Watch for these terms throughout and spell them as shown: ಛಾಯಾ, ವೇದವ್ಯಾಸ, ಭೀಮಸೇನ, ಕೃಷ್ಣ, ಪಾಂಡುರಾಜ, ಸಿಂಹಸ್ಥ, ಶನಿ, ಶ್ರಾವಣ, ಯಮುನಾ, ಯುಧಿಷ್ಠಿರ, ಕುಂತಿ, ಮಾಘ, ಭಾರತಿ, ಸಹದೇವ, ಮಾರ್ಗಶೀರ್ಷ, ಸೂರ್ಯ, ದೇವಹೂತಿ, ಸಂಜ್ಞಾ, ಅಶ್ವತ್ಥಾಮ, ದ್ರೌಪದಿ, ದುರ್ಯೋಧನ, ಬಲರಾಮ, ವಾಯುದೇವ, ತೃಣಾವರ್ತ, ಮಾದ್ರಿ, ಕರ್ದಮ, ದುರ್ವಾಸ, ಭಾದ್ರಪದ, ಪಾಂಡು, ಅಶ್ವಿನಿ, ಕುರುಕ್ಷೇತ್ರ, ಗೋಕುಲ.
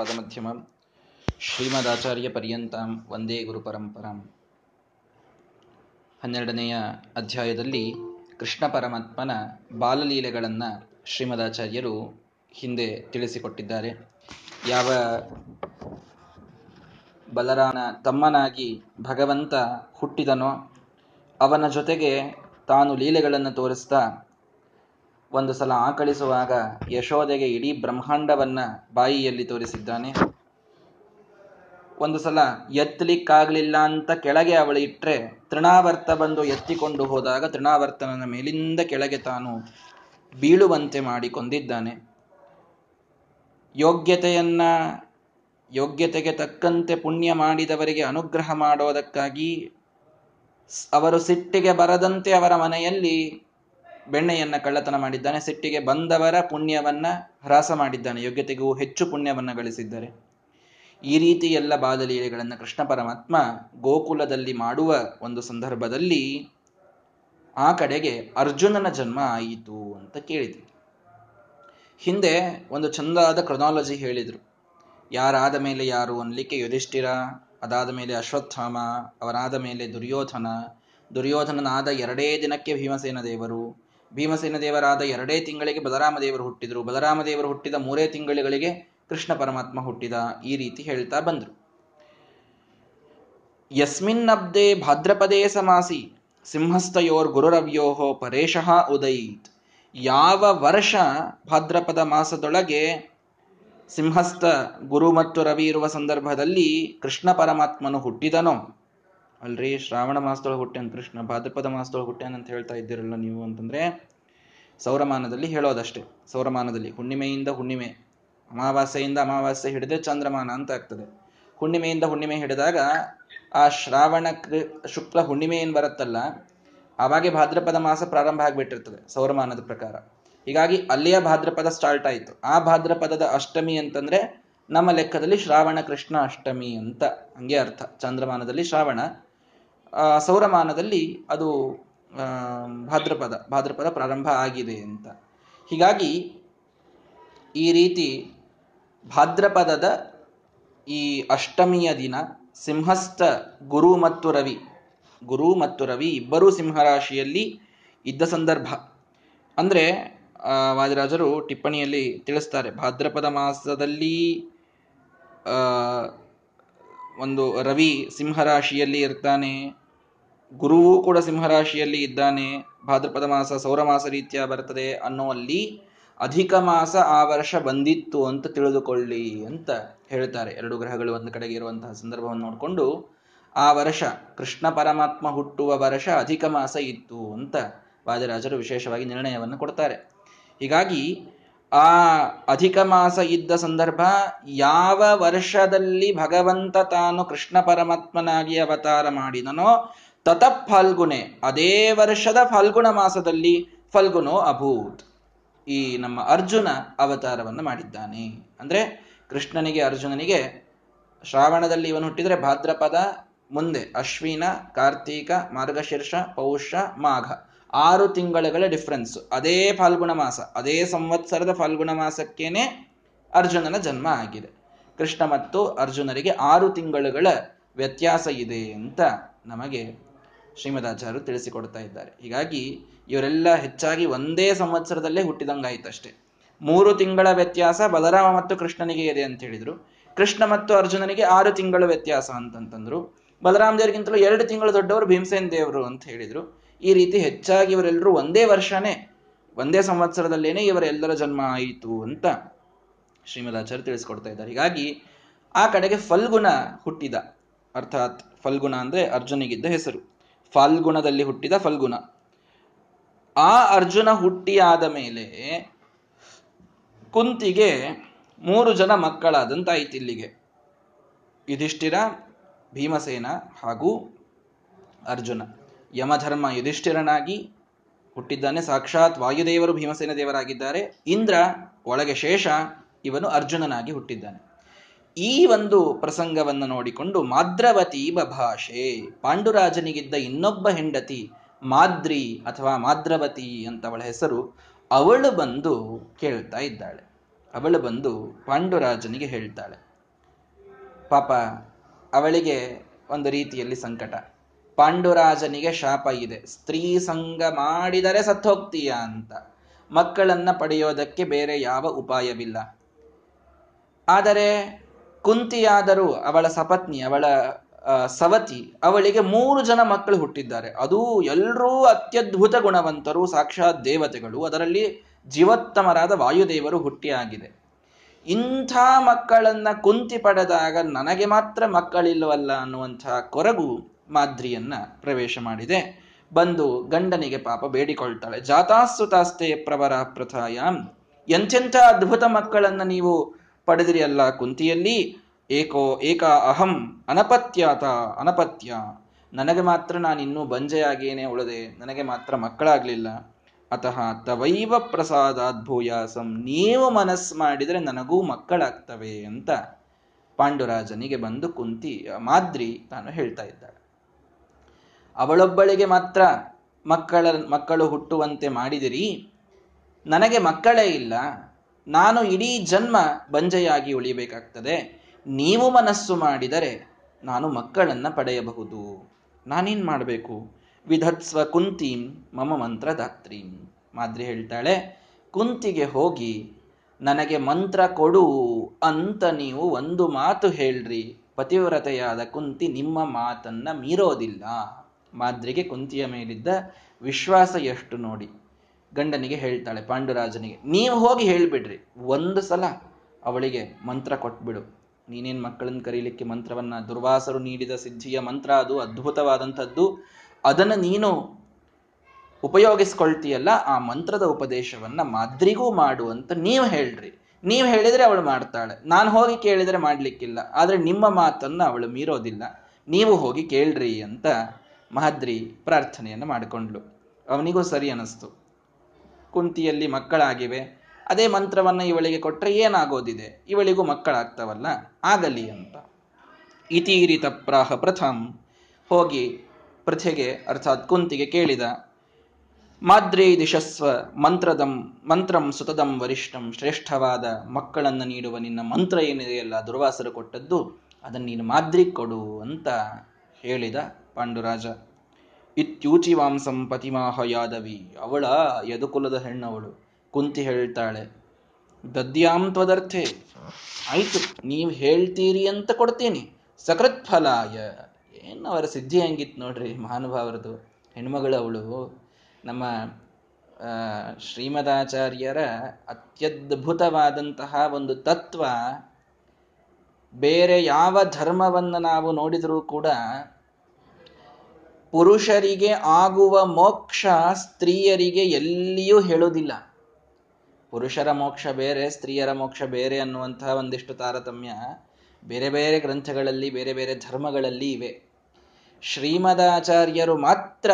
ಪಾದಮಧ್ಯಮ ಶ್ರೀಮದಾಚಾರ್ಯ ಪರ್ಯಂತಾಂ ವಂದೇ ಗುರುಪರಂಪರಾಂ. 12ನೇ ಅಧ್ಯಾಯದಲ್ಲಿ ಕೃಷ್ಣ ಪರಮಾತ್ಮನ ಬಾಲಲೀಲೆಗಳನ್ನು ಶ್ರೀಮದಾಚಾರ್ಯರು ಹಿಂದೆ ತಿಳಿಸಿಕೊಟ್ಟಿದ್ದಾರೆ. ಯಾವ ಬಲರಾಮನ ತಮ್ಮನಾಗಿ ಭಗವಂತ ಹುಟ್ಟಿದನೋ ಅವನ ಜೊತೆಗೆ ತಾನು ಲೀಲೆಗಳನ್ನು ತೋರಿಸ್ತಾ ಒಂದು ಸಲ ಆಕಳಿಸುವಾಗ ಯಶೋಧೆಗೆ ಇಡೀ ಬ್ರಹ್ಮಾಂಡವನ್ನು ಬಾಯಿಯಲ್ಲಿ ತೋರಿಸಿದ್ದಾನೆ. ಒಂದು ಸಲ ಎತ್ತಲಿಕ್ಕಾಗಲಿಲ್ಲ ಅಂತ ಕೆಳಗೆ ಅವಳು ಇಟ್ಟರೆ ತೃಣಾವರ್ತ ಬಂದು ಎತ್ತಿಕೊಂಡು ಹೋದಾಗ ತೃಣಾವರ್ತನ ಮೇಲಿಂದ ಕೆಳಗೆ ತಾನು ಬೀಳುವಂತೆ ಮಾಡಿಕೊಂಡಿದ್ದಾನೆ. ಯೋಗ್ಯತೆಗೆ ತಕ್ಕಂತೆ ಪುಣ್ಯ ಮಾಡಿದವರಿಗೆ ಅನುಗ್ರಹ ಮಾಡೋದಕ್ಕಾಗಿ ಅವರು ಸಿಟ್ಟಿಗೆ ಬರದಂತೆ ಅವರ ಮನೆಯಲ್ಲಿ ಬೆಣ್ಣೆಯನ್ನು ಕಳ್ಳತನ ಮಾಡಿದ್ದಾನೆ. ಸಿಟ್ಟಿಗೆ ಬಂದವರ ಪುಣ್ಯವನ್ನು ಹ್ರಾಸ ಮಾಡಿದ್ದಾನೆ, ಯೋಗ್ಯತೆಗೂ ಹೆಚ್ಚು ಪುಣ್ಯವನ್ನು ಗಳಿಸಿದ್ದಾರೆ. ಈ ರೀತಿ ಎಲ್ಲ ಬಾಲಲೀಲೆಗಳನ್ನು ಕೃಷ್ಣ ಪರಮಾತ್ಮ ಗೋಕುಲದಲ್ಲಿ ಮಾಡುವ ಒಂದು ಸಂದರ್ಭದಲ್ಲಿ ಆ ಕಡೆಗೆ ಅರ್ಜುನನ ಜನ್ಮ ಆಯಿತು ಅಂತ ಕೇಳಿದ್ರು. ಹಿಂದೆ ಒಂದು ಚಂದಾದ ಕ್ರೊನಾಲಜಿ ಹೇಳಿದರು. ಯಾರಾದ ಮೇಲೆ ಯಾರು ಅನ್ಲಿಕ್ಕೆ ಯುಧಿಷ್ಠಿರ, ಅದಾದ ಮೇಲೆ ಅಶ್ವತ್ಥಾಮ, ಅವರಾದ ಮೇಲೆ ದುರ್ಯೋಧನ, ದುರ್ಯೋಧನನಾದ ಎರಡೇ ದಿನಕ್ಕೆ ಭೀಮಸೇನ ದೇವರು, ಭೀಮಸೇನ ದೇವರಾದ ಎರಡೇ ತಿಂಗಳಿಗೆ ಬಲರಾಮ ದೇವರು ಹುಟ್ಟಿದರು, ಬಲರಾಮ ದೇವರು ಹುಟ್ಟಿದ ಮೂರೇ ತಿಂಗಳುಗಳಿಗೆ ಕೃಷ್ಣ ಪರಮಾತ್ಮ ಹುಟ್ಟಿದ. ಈ ರೀತಿ ಹೇಳ್ತಾ ಬಂದರು. ಯಸ್ಮಿನ್ ಅಬ್ದೆ ಭಾದ್ರಪದೇ ಸಮಾಸಿ ಸಿಂಹಸ್ಥಯೋರ್ ಗುರುರವ್ಯೋಹೋ ಪರೇಶಃ ಉದಯೀತ್. ಯಾವ ವರ್ಷ ಭಾದ್ರಪದ ಮಾಸದೊಳಗೆ ಸಿಂಹಸ್ಥ ಗುರು ಮತ್ತು ರವಿ ಇರುವ ಸಂದರ್ಭದಲ್ಲಿ ಕೃಷ್ಣ ಪರಮಾತ್ಮನು ಹುಟ್ಟಿದನೋ, ಅಲ್ರಿ ಶ್ರಾವಣ ಮಾಸದೊಳಗೆ ಹುಟ್ಟೆನ್ ಕೃಷ್ಣ, ಭಾದ್ರಪದ ಮಾಸದೊಳಗೆ ಹುಟ್ಟೆನ್ ಅಂತ ಹೇಳ್ತಾ ಇದ್ದೀರಲ್ಲ ನೀವು ಅಂತಂದರೆ ಸೌರಮಾನದಲ್ಲಿ ಹೇಳೋದಷ್ಟೇ. ಸೌರಮಾನದಲ್ಲಿ ಹುಣ್ಣಿಮೆಯಿಂದ ಹುಣ್ಣಿಮೆ, ಅಮಾವಾಸ್ಯೆಯಿಂದ ಅಮಾವಾಸ್ಯೆ ಹಿಡಿದ್ರೆ ಚಂದ್ರಮಾನ ಅಂತ ಆಗ್ತದೆ. ಹುಣ್ಣಿಮೆಯಿಂದ ಹುಣ್ಣಿಮೆ ಹಿಡಿದಾಗ ಆ ಶ್ರಾವಣ ಶುಕ್ಲ ಹುಣ್ಣಿಮೆ ಏನು ಬರುತ್ತಲ್ಲ ಆವಾಗೆ ಭಾದ್ರಪದ ಮಾಸ ಪ್ರಾರಂಭ ಆಗಿಬಿಟ್ಟಿರ್ತದೆ ಸೌರಮಾನದ ಪ್ರಕಾರ. ಹೀಗಾಗಿ ಅಲ್ಲಿಯ ಭಾದ್ರಪದ ಸ್ಟಾರ್ಟ್ ಆಯಿತು. ಆ ಭಾದ್ರಪದದ ಅಷ್ಟಮಿ ಅಂತಂದರೆ ನಮ್ಮ ಲೆಕ್ಕದಲ್ಲಿ ಶ್ರಾವಣ ಕೃಷ್ಣ ಅಷ್ಟಮಿ ಅಂತ ಹಂಗೆ ಅರ್ಥ. ಚಂದ್ರಮಾನದಲ್ಲಿ ಶ್ರಾವಣ, ಸೌರಮಾನದಲ್ಲಿ ಅದು ಭಾದ್ರಪದ ಪ್ರಾರಂಭ ಆಗಿದೆ ಅಂತ. ಹೀಗಾಗಿ ಈ ರೀತಿ ಭಾದ್ರಪದದ ಈ ಅಷ್ಟಮಿಯ ದಿನ ಸಿಂಹಸ್ಥ ಗುರು ಮತ್ತು ರವಿ ಇಬ್ಬರೂ ಸಿಂಹರಾಶಿಯಲ್ಲಿ ಇದ್ದ ಸಂದರ್ಭ ಅಂದರೆ ವಾಜರಾಜರು ಟಿಪ್ಪಣಿಯಲ್ಲಿ ತಿಳಿಸ್ತಾರೆ. ಭಾದ್ರಪದ ಮಾಸದಲ್ಲಿ ಒಂದು ರವಿ ಸಿಂಹರಾಶಿಯಲ್ಲಿ ಇರ್ತಾನೆ, ಗುರುವೂ ಕೂಡ ಸಿಂಹರಾಶಿಯಲ್ಲಿ ಇದ್ದಾನೆ. ಭಾದ್ರಪದ ಮಾಸ ಸೌರಮಾಸ ರೀತಿಯ ಬರ್ತದೆ ಅನ್ನೋಲ್ಲಿ ಅಧಿಕ ಮಾಸ ಆ ವರ್ಷ ಬಂದಿತ್ತು ಅಂತ ತಿಳಿದುಕೊಳ್ಳಿ ಅಂತ ಹೇಳ್ತಾರೆ. ಎರಡು ಗ್ರಹಗಳು ಒಂದು ಕಡೆಗೆ ಇರುವಂತಹ ಸಂದರ್ಭವನ್ನು ನೋಡಿಕೊಂಡು ಆ ವರ್ಷ ಕೃಷ್ಣ ಪರಮಾತ್ಮ ಹುಟ್ಟುವ ವರ್ಷ ಅಧಿಕ ಮಾಸ ಇತ್ತು ಅಂತ ವಾಜರಾಜರು ವಿಶೇಷವಾಗಿ ನಿರ್ಣಯವನ್ನು ಕೊಡ್ತಾರೆ. ಹೀಗಾಗಿ ಆ ಅಧಿಕ ಮಾಸ ಇದ್ದ ಸಂದರ್ಭ ಯಾವ ವರ್ಷದಲ್ಲಿ ಭಗವಂತ ತಾನು ಕೃಷ್ಣ ಪರಮಾತ್ಮನಾಗಿ ಅವತಾರ ಮಾಡಿದನೋ ತತ ಫಾಲ್ಗುಣೆ, ಅದೇ ವರ್ಷದ ಫಾಲ್ಗುಣ ಮಾಸದಲ್ಲಿ ಫಲ್ಗುಣೋ ಅಭೂತ್ ಈ ನಮ್ಮ ಅರ್ಜುನ ಅವತಾರವನ್ನು ಮಾಡಿದ್ದಾನೆ. ಅಂದರೆ ಕೃಷ್ಣನಿಗೆ ಅರ್ಜುನನಿಗೆ ಶ್ರಾವಣದಲ್ಲಿ ಇವನು ಹುಟ್ಟಿದರೆ ಭಾದ್ರಪದ ಮುಂದೆ ಅಶ್ವಿನ, ಕಾರ್ತೀಕ, ಮಾರ್ಗಶೀರ್ಷ, ಪೌಷ, ಮಾಘ 6 ತಿಂಗಳುಗಳ ಡಿಫ್ರೆನ್ಸ್. ಅದೇ ಫಾಲ್ಗುಣ ಮಾಸ, ಅದೇ ಸಂವತ್ಸರದ ಫಾಲ್ಗುಣ ಮಾಸಕ್ಕೇನೆ ಅರ್ಜುನನ ಜನ್ಮ ಆಗಿದೆ. ಕೃಷ್ಣ ಮತ್ತು ಅರ್ಜುನರಿಗೆ 6 ತಿಂಗಳುಗಳ ವ್ಯತ್ಯಾಸ ಇದೆ ಅಂತ ನಮಗೆ ಶ್ರೀಮದಾಚಾರ್ಯರು ತಿಳಿಸಿಕೊಡ್ತಾ ಇದ್ದಾರೆ. ಹೀಗಾಗಿ ಇವರೆಲ್ಲ ಹೆಚ್ಚಾಗಿ ಒಂದೇ ಸಂವತ್ಸರದಲ್ಲೇ ಹುಟ್ಟಿದಂಗಾಯಿತಷ್ಟೇ. 3 ತಿಂಗಳ ವ್ಯತ್ಯಾಸ ಬಲರಾಮ ಮತ್ತು ಕೃಷ್ಣನಿಗೆ ಇದೆ ಅಂತ ಹೇಳಿದರು. ಕೃಷ್ಣ ಮತ್ತು ಅರ್ಜುನನಿಗೆ 6 ತಿಂಗಳ ವ್ಯತ್ಯಾಸ ಅಂತಂತಂದ್ರು. ಬಲರಾಮ ದೇವರಿಗಿಂತಲೂ 2 ತಿಂಗಳು ದೊಡ್ಡವರು ಭೀಮಸೇನ ದೇವರು ಅಂತ ಹೇಳಿದರು. ಈ ರೀತಿ ಹೆಚ್ಚಾಗಿ ಇವರೆಲ್ಲರೂ ಒಂದೇ ವರ್ಷನೇ, ಒಂದೇ ಸಂವತ್ಸರದಲ್ಲೇನೆ ಇವರೆಲ್ಲರ ಜನ್ಮ ಆಯಿತು ಅಂತ ಶ್ರೀಮದಾಚಾರ್ಯ ತಿಳಿಸ್ಕೊಡ್ತಾ ಇದ್ದಾರೆ. ಹೀಗಾಗಿ ಆ ಕಡೆಗೆ ಫಲ್ಗುಣ ಹುಟ್ಟಿದ, ಅರ್ಥಾತ್ ಫಲ್ಗುಣ ಅಂದರೆ ಅರ್ಜುನಿಗಿದ್ದ ಹೆಸರು, ಫಾಲ್ಗುಣದಲ್ಲಿ ಹುಟ್ಟಿದ ಫಲ್ಗುಣ. ಆ ಅರ್ಜುನ ಹುಟ್ಟಿ ಆದ ಮೇಲೆ ಕುಂತಿಗೆ 3 ಜನ ಮಕ್ಕಳಾದಂತಾಯ್ತು. ಇಲ್ಲಿಗೆ ಯುಧಿಷ್ಠಿರ, ಭೀಮಸೇನ ಹಾಗೂ ಅರ್ಜುನ. ಯಮಧರ್ಮ ಯುಧಿಷ್ಠಿರನಾಗಿ ಹುಟ್ಟಿದ್ದಾನೆ, ಸಾಕ್ಷಾತ್ ವಾಯುದೇವರು ಭೀಮಸೇನ ದೇವರಾಗಿದ್ದಾರೆ. ಇಂದ್ರ ಒಳಗೆ ಶೇಷ, ಇವನು ಅರ್ಜುನನಾಗಿ ಹುಟ್ಟಿದ್ದಾನೆ. ಈ ಒಂದು ಪ್ರಸಂಗವನ್ನು ನೋಡಿಕೊಂಡು ಮಾದ್ರವತಿ ಬಭಾಷೆ, ಪಾಂಡುರಾಜನಿಗಿದ್ದ ಇನ್ನೊಬ್ಬ ಹೆಂಡತಿ ಮಾದ್ರಿ ಅಥವಾ ಮಾದ್ರವತಿ ಅಂತವಳ ಹೆಸರು, ಅವಳು ಬಂದು ಕೇಳ್ತಾ ಇದ್ದಾಳೆ. ಅವಳು ಬಂದು ಪಾಂಡುರಾಜನಿಗೆ ಹೇಳ್ತಾಳೆ. ಪಾಪ ಅವಳಿಗೆ ಒಂದು ರೀತಿಯಲ್ಲಿ ಸಂಕಟ. ಪಾಂಡುರಾಜನಿಗೆ ಶಾಪ ಇದೆ, ಸ್ತ್ರೀ ಸಂಗ ಮಾಡಿದರೆ ಸತ್ತೋಗ್ತೀಯಾ ಅಂತ. ಮಕ್ಕಳನ್ನ ಪಡೆಯೋದಕ್ಕೆ ಬೇರೆ ಯಾವ ಉಪಾಯವಿಲ್ಲ. ಆದರೆ ಕುಂತಿಯಾದರೂ ಅವಳ ಸಪತ್ನಿ, ಅವಳ ಸವತಿ, ಅವಳಿಗೆ 3 ಜನ ಮಕ್ಕಳು ಹುಟ್ಟಿದ್ದಾರೆ. ಅದೂ ಎಲ್ಲರೂ ಅತ್ಯದ್ಭುತ ಗುಣವಂತರು, ಸಾಕ್ಷಾತ್ ದೇವತೆಗಳು. ಅದರಲ್ಲಿ ಜೀವೋತ್ತಮರಾದ ವಾಯುದೇವರು ಹುಟ್ಟಿಯಾಗಿದೆ. ಇಂಥ ಮಕ್ಕಳನ್ನ ಕುಂತಿ ಪಡೆದಾಗ ನನಗೆ ಮಾತ್ರ ಮಕ್ಕಳಿಲ್ಲವಲ್ಲ ಅನ್ನುವಂಥ ಕೊರಗು ಮಾದ್ರಿಯನ್ನ ಪ್ರವೇಶ ಮಾಡಿದೆ. ಬಂದು ಗಂಡನಿಗೆ ಪಾಪ ಬೇಡಿಕೊಳ್ತಾಳೆ. ಜಾತಾಸುತಾಸ್ತೆ ಪ್ರವರ ಪ್ರಥಾಯಾಮ್, ಎಂಥೆಂಥ ಅದ್ಭುತ ಮಕ್ಕಳನ್ನ ನೀವು ಪಡೆದಿರಿ ಅಲ್ಲ ಕುಂತಿಯಲ್ಲಿ, ಏಕೋ ಏಕ ಅಹಂ ಅನಪತ್ಯಾತ ಅನಪತ್ಯ, ನನಗೆ ಮಾತ್ರ ನಾನಿನ್ನೂ ಬಂಜೆಯಾಗೇನೆ ಉಳದೆ, ನನಗೆ ಮಾತ್ರ ಮಕ್ಕಳಾಗ್ಲಿಲ್ಲ. ಅತಃ ತವೈವ ಪ್ರಸಾದಾದ್ ಭೂಯಾಸಂ, ನೀವು ಮನಸ್ಸು ಮಾಡಿದರೆ ನನಗೂ ಮಕ್ಕಳಾಗ್ತವೆ ಅಂತ ಪಾಂಡುರಾಜನಿಗೆ ಬಂದು ಮಾದ್ರಿ ತಾನು ಹೇಳ್ತಾ ಇದ್ದಾಳೆ. ಅವಳೊಬ್ಬಳಿಗೆ ಮಾತ್ರ ಮಕ್ಕಳು ಹುಟ್ಟುವಂತೆ ಮಾಡಿದಿರಿ, ನನಗೆ ಮಕ್ಕಳೇ ಇಲ್ಲ, ನಾನು ಇಡೀ ಜನ್ಮ ಬಂಜೆಯಾಗಿ ಉಳಿಯಬೇಕಾಗ್ತದೆ. ನೀವು ಮನಸ್ಸು ಮಾಡಿದರೆ ನಾನು ಮಕ್ಕಳನ್ನು ಪಡೆಯಬಹುದು, ನಾನೇನು ಮಾಡಬೇಕು? ವಿಧತ್ಸ್ವ ಕುಂತೀಂ ಮಮ ಮಂತ್ರದಾತ್ರೀಂ. ಮಾದ್ರಿ ಹೇಳ್ತಾಳೆ, ಕುಂತಿಗೆ ಹೋಗಿ ನನಗೆ ಮಂತ್ರ ಕೊಡು ಅಂತ ನೀವು ಒಂದು ಮಾತು ಹೇಳ್ರಿ, ಪತಿವ್ರತೆಯಾದ ಕುಂತಿ ನಿಮ್ಮ ಮಾತನ್ನ ಮೀರೋದಿಲ್ಲ. ಮಾದ್ರಿಗೆ ಕುಂತಿಯ ಮೇಲಿದ್ದ ವಿಶ್ವಾಸ ಎಷ್ಟು ನೋಡಿ ಗಂಡನಿಗೆ ಹೇಳ್ತಾಳೆ, ಪಾಂಡುರಾಜನಿಗೆ, ನೀವು ಹೋಗಿ ಹೇಳಿಬಿಡ್ರಿ, ಒಂದು ಸಲ ಅವಳಿಗೆ ಮಂತ್ರ ಕೊಟ್ಬಿಡು, ನೀನೇನು ಮಕ್ಕಳನ್ನು ಕರೀಲಿಕ್ಕೆ ಮಂತ್ರವನ್ನ, ದುರ್ವಾಸರು ನೀಡಿದ ಸಿದ್ಧಿಯ ಮಂತ್ರ ಅದು, ಅದ್ಭುತವಾದಂಥದ್ದು, ಅದನ್ನು ನೀನು ಉಪಯೋಗಿಸ್ಕೊಳ್ತೀಯಲ್ಲ, ಆ ಮಂತ್ರದ ಉಪದೇಶವನ್ನ ಮಾದ್ರಿಗೂ ಮಾಡು ಅಂತ ನೀವು ಹೇಳ್ರಿ. ನೀವು ಹೇಳಿದರೆ ಅವಳು ಮಾಡ್ತಾಳೆ, ನಾನು ಹೋಗಿ ಕೇಳಿದರೆ ಮಾಡಲಿಕ್ಕಿಲ್ಲ, ಆದರೆ ನಿಮ್ಮ ಮಾತನ್ನು ಅವಳು ಮೀರೋದಿಲ್ಲ, ನೀವು ಹೋಗಿ ಕೇಳ್ರಿ ಅಂತ ಮಾದ್ರಿ ಪ್ರಾರ್ಥನೆಯನ್ನು ಮಾಡಿಕೊಂಡ್ಳು. ಅವನಿಗೂ ಸರಿ ಅನ್ನಿಸ್ತು, ಕುಂತಿಯಲ್ಲಿ ಮಕ್ಕಳಾಗಿವೆ, ಅದೇ ಮಂತ್ರವನ್ನು ಇವಳಿಗೆ ಕೊಟ್ಟರೆ ಏನಾಗೋದಿದೆ, ಇವಳಿಗೂ ಮಕ್ಕಳಾಗ್ತಾವಲ್ಲ, ಆಗಲಿ ಅಂತ. ಇತೀರಿತ ಪ್ರಾಹ ಪ್ರಥಮ್, ಹೋಗಿ ಪ್ರಥೆಗೆ ಅರ್ಥಾತ್ ಕುಂತಿಗೆ ಕೇಳಿದ. ಮಾದ್ರಿ ದಿಶಸ್ವ ಮಂತ್ರಂ ಸುತದಂ ವರಿಷ್ಠಂ, ಶ್ರೇಷ್ಠವಾದ ಮಕ್ಕಳನ್ನು ನೀಡುವ ನಿನ್ನ ಮಂತ್ರ ಏನಿದೆಯಲ್ಲ ದುರ್ವಾಸರು ಕೊಟ್ಟದ್ದು, ಅದನ್ನು ನೀನು ಮಾದ್ರಿ ಕೊಡು ಅಂತ ಹೇಳಿದ ಪಾಂಡುರಾಜ. ಇತ್ಯೂಚಿವಾಂಸಂ ಪತಿಮಾಹ ಯಾದವಿ, ಅವಳ ಯದುಕುಲದ ಹೆಣ್ಣವಳು ಕುಂತಿ ಹೇಳ್ತಾಳೆ, ದದ್ಯಾಂ ತ್ವದರ್ಥೆ, ಆಯಿತು ನೀವು ಹೇಳ್ತೀರಿ ಅಂತ ಕೊಡ್ತೀನಿ, ಸಕೃತ್ಫಲಾಯ. ಏನು ಅವರ ಸಿದ್ಧಿ ಹೆಂಗಿತ್ತು ನೋಡ್ರಿ ಮಹಾನುಭಾವರದು, ಹೆಣ್ಮಗಳವಳು. ನಮ್ಮ ಶ್ರೀಮದಾಚಾರ್ಯರ ಅತ್ಯದ್ಭುತವಾದಂತಹ ಒಂದು ತತ್ವ, ಬೇರೆ ಯಾವ ಧರ್ಮವನ್ನು ನಾವು ನೋಡಿದರೂ ಕೂಡ ಪುರುಷರಿಗೆ ಆಗುವ ಮೋಕ್ಷ ಸ್ತ್ರೀಯರಿಗೆ ಎಲ್ಲಿಯೂ ಹೇಳೋದಿಲ್ಲ. ಪುರುಷರ ಮೋಕ್ಷ ಬೇರೆ, ಸ್ತ್ರೀಯರ ಮೋಕ್ಷ ಬೇರೆ ಅನ್ನುವಂತಹ ಒಂದಿಷ್ಟು ತಾರತಮ್ಯ ಬೇರೆ ಬೇರೆ ಗ್ರಂಥಗಳಲ್ಲಿ, ಬೇರೆ ಬೇರೆ ಧರ್ಮಗಳಲ್ಲಿ ಇವೆ. ಶ್ರೀಮದಾಚಾರ್ಯರು ಮಾತ್ರ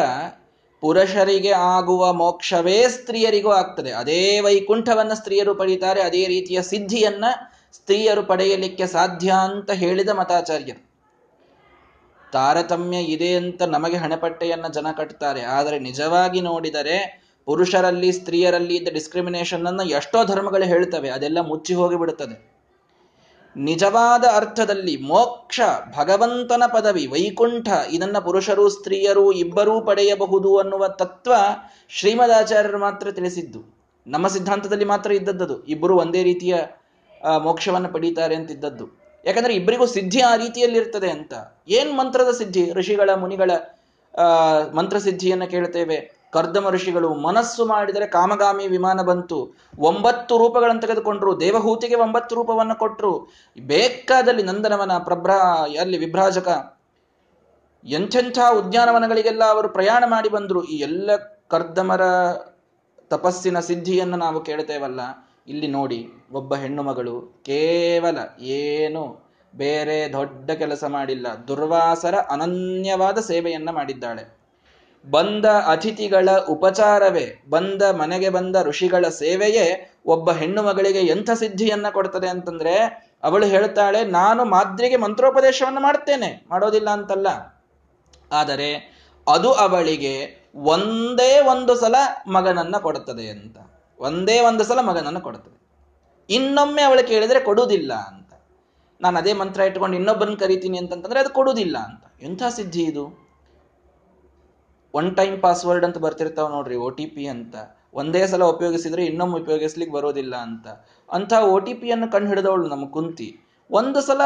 ಪುರುಷರಿಗೆ ಆಗುವ ಮೋಕ್ಷವೇ ಸ್ತ್ರೀಯರಿಗೂ ಆಗ್ತದೆ, ಅದೇ ವೈಕುಂಠವನ್ನು ಸ್ತ್ರೀಯರು ಪಡೀತಾರೆ, ಅದೇ ರೀತಿಯ ಸಿದ್ಧಿಯನ್ನ ಸ್ತ್ರೀಯರು ಪಡೆಯಲಿಕ್ಕೆ ಸಾಧ್ಯ ಅಂತ ಹೇಳಿದ ಮತಾಚಾರ್ಯರು. ತಾರತಮ್ಯ ಇದೆ ಅಂತ ನಮಗೆ ಹಣೆಪಟ್ಟೆಯನ್ನ ಜನ ಕಟ್ತಾರೆ, ಆದರೆ ನಿಜವಾಗಿ ನೋಡಿದರೆ ಪುರುಷರಲ್ಲಿ ಸ್ತ್ರೀಯರಲ್ಲಿ ಇದ್ದ ಡಿಸ್ಕ್ರಿಮಿನೇಷನ್ ಅನ್ನು ಎಷ್ಟೋ ಧರ್ಮಗಳು ಹೇಳ್ತವೆ, ಅದೆಲ್ಲ ಮುಚ್ಚಿ ಹೋಗಿಬಿಡುತ್ತದೆ. ನಿಜವಾದ ಅರ್ಥದಲ್ಲಿ ಮೋಕ್ಷ, ಭಗವಂತನ ಪದವಿ ವೈಕುಂಠ, ಇದನ್ನ ಪುರುಷರು ಸ್ತ್ರೀಯರು ಇಬ್ಬರೂ ಪಡೆಯಬಹುದು ಅನ್ನುವ ತತ್ವ ಶ್ರೀಮದಾಚಾರ್ಯರು ಮಾತ್ರ ತಿಳಿಸಿದ್ದು. ನಮ್ಮ ಸಿದ್ಧಾಂತದಲ್ಲಿ ಮಾತ್ರ ಇದ್ದದ್ದು, ಇಬ್ಬರು ಒಂದೇ ರೀತಿಯ ಮೋಕ್ಷವನ್ನು ಪಡೀತಾರೆ ಅಂತಿದ್ದದ್ದು, ಯಾಕಂದ್ರೆ ಇಬ್ಬರಿಗೂ ಸಿದ್ಧಿ ಆ ರೀತಿಯಲ್ಲಿ ಇರ್ತದೆ ಅಂತ. ಏನ್ ಮಂತ್ರದ ಸಿದ್ಧಿ? ಋಷಿಗಳ ಮುನಿಗಳ ಮಂತ್ರಸಿದ್ಧಿಯನ್ನು ಕೇಳ್ತೇವೆ. ಕರ್ದಮ ಋಷಿಗಳು ಮನಸ್ಸು ಮಾಡಿದರೆ ಕಾಮಗಾಮಿ ವಿಮಾನ ಬಂತು, 9 ರೂಪಗಳನ್ನು ತೆಗೆದುಕೊಂಡ್ರು, ದೇವಹೂತಿಗೆ 9 ರೂಪವನ್ನು ಕೊಟ್ಟರು, ಬೇಕಾದಲ್ಲಿ ನಂದನವನ ವಿಭ್ರಾಜಕ ಎಂಥೆಂಥ ಉದ್ಯಾನವನಗಳಿಗೆಲ್ಲ ಅವರು ಪ್ರಯಾಣ ಮಾಡಿ ಬಂದ್ರು. ಈ ಎಲ್ಲ ಕರ್ದಮರ ತಪಸ್ಸಿನ ಸಿದ್ಧಿಯನ್ನು ನಾವು ಕೇಳ್ತೇವಲ್ಲ, ಇಲ್ಲಿ ನೋಡಿ ಒಬ್ಬ ಹೆಣ್ಣು ಮಗಳು ಕೇವಲ ಏನು ಬೇರೆ ದೊಡ್ಡ ಕೆಲಸ ಮಾಡಿಲ್ಲ, ದುರ್ವಾಸರ ಅನನ್ಯವಾದ ಸೇವೆಯನ್ನ ಮಾಡಿದ್ದಾಳೆ. ಬಂದ ಅತಿಥಿಗಳ ಉಪಚಾರವೇ, ಮನೆಗೆ ಬಂದ ಋಷಿಗಳ ಸೇವೆಯೇ ಒಬ್ಬ ಹೆಣ್ಣು ಮಗಳಿಗೆ ಎಂಥ ಸಿದ್ಧಿಯನ್ನ ಕೊಡ್ತದೆ ಅಂತಂದ್ರೆ, ಅವಳು ಹೇಳ್ತಾಳೆ ನಾನು ಮಾದ್ರಿಗೆ ಮಂತ್ರೋಪದೇಶವನ್ನು ಮಾಡ್ತೇನೆ, ಮಾಡೋದಿಲ್ಲ ಅಂತಲ್ಲ, ಆದರೆ ಅದು ಅವಳಿಗೆ ಒಂದೇ ಒಂದು ಸಲ ಮಗನನ್ನ ಕೊಡ್ತದೆ ಅಂತ, ಇನ್ನೊಮ್ಮೆ ಅವಳು ಕೇಳಿದರೆ ಕೊಡುವುದಿಲ್ಲ ಅಂತ. ನಾನು ಅದೇ ಮಂತ್ರ ಇಟ್ಕೊಂಡು ಇನ್ನೊಬ್ಬನ ಕರಿತೀನಿ ಅಂತಂತಂದರೆ ಅದು ಕೊಡುವುದಿಲ್ಲ ಅಂತ. ಎಂಥ ಸಿದ್ಧಿ ಇದು! ಒನ್ ಟೈಮ್ ಪಾಸ್ವರ್ಡ್ ಅಂತ ಬರ್ತಿರ್ತಾವೆ ನೋಡ್ರಿ, OTP ಅಂತ. ಒಂದೇ ಸಲ ಉಪಯೋಗಿಸಿದ್ರೆ ಇನ್ನೊಮ್ಮೆ ಉಪಯೋಗಿಸ್ಲಿಕ್ಕೆ ಬರೋದಿಲ್ಲ ಅಂತ. ಅಂಥ OTPಯನ್ನು ಕಂಡು ಹಿಡಿದವಳು ನಮ್ಮ ಕುಂತಿ. ಒಂದು ಸಲ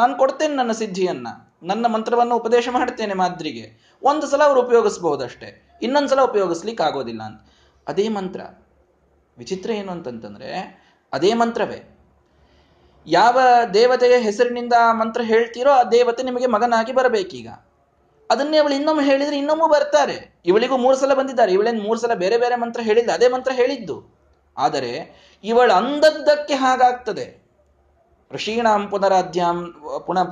ನಾನು ಕೊಡ್ತೇನೆ ನನ್ನ ಸಿದ್ಧಿಯನ್ನು, ನನ್ನ ಮಂತ್ರವನ್ನು ಉಪದೇಶ ಮಾಡ್ತೇನೆ ಮಾದ್ರಿಗೆ, ಒಂದು ಸಲ ಅವರು ಉಪಯೋಗಿಸ್ಬಹುದಷ್ಟೇ, ಇನ್ನೊಂದು ಸಲ ಉಪಯೋಗಿಸ್ಲಿಕ್ಕೆ ಆಗೋದಿಲ್ಲ ಅಂತ. ಅದೇ ಮಂತ್ರ. ವಿಚಿತ್ರ ಏನು ಅಂತಂತಂದರೆ ಅದೇ ಮಂತ್ರವೇ, ಯಾವ ದೇವತೆಯ ಹೆಸರಿನಿಂದ ಆ ಮಂತ್ರ ಹೇಳ್ತೀರೋ ಆ ದೇವತೆ ನಿಮಗೆ ಮಗನಾಗಿ ಬರಬೇಕೀಗ. ಅದನ್ನೇ ಅವಳು ಇನ್ನೊಮ್ಮೆ ಹೇಳಿದರೆ ಇನ್ನೊಮ್ಮೆ ಬರ್ತಾರೆ. ಇವಳಿಗೂ 3 ಸಲ ಬಂದಿದ್ದಾರೆ. ಇವಳೇನು 3 ಸಲ ಬೇರೆ ಬೇರೆ ಮಂತ್ರ ಹೇಳಿಲ್ಲ, ಅದೇ ಮಂತ್ರ ಹೇಳಿದ್ದು. ಆದರೆ ಇವಳು ಅಂದದ್ದಕ್ಕೆ ಹಾಗಾಗ್ತದೆ. ಋಷೀಣಾಂ ಪುನರಾಧ್ಯಾಂ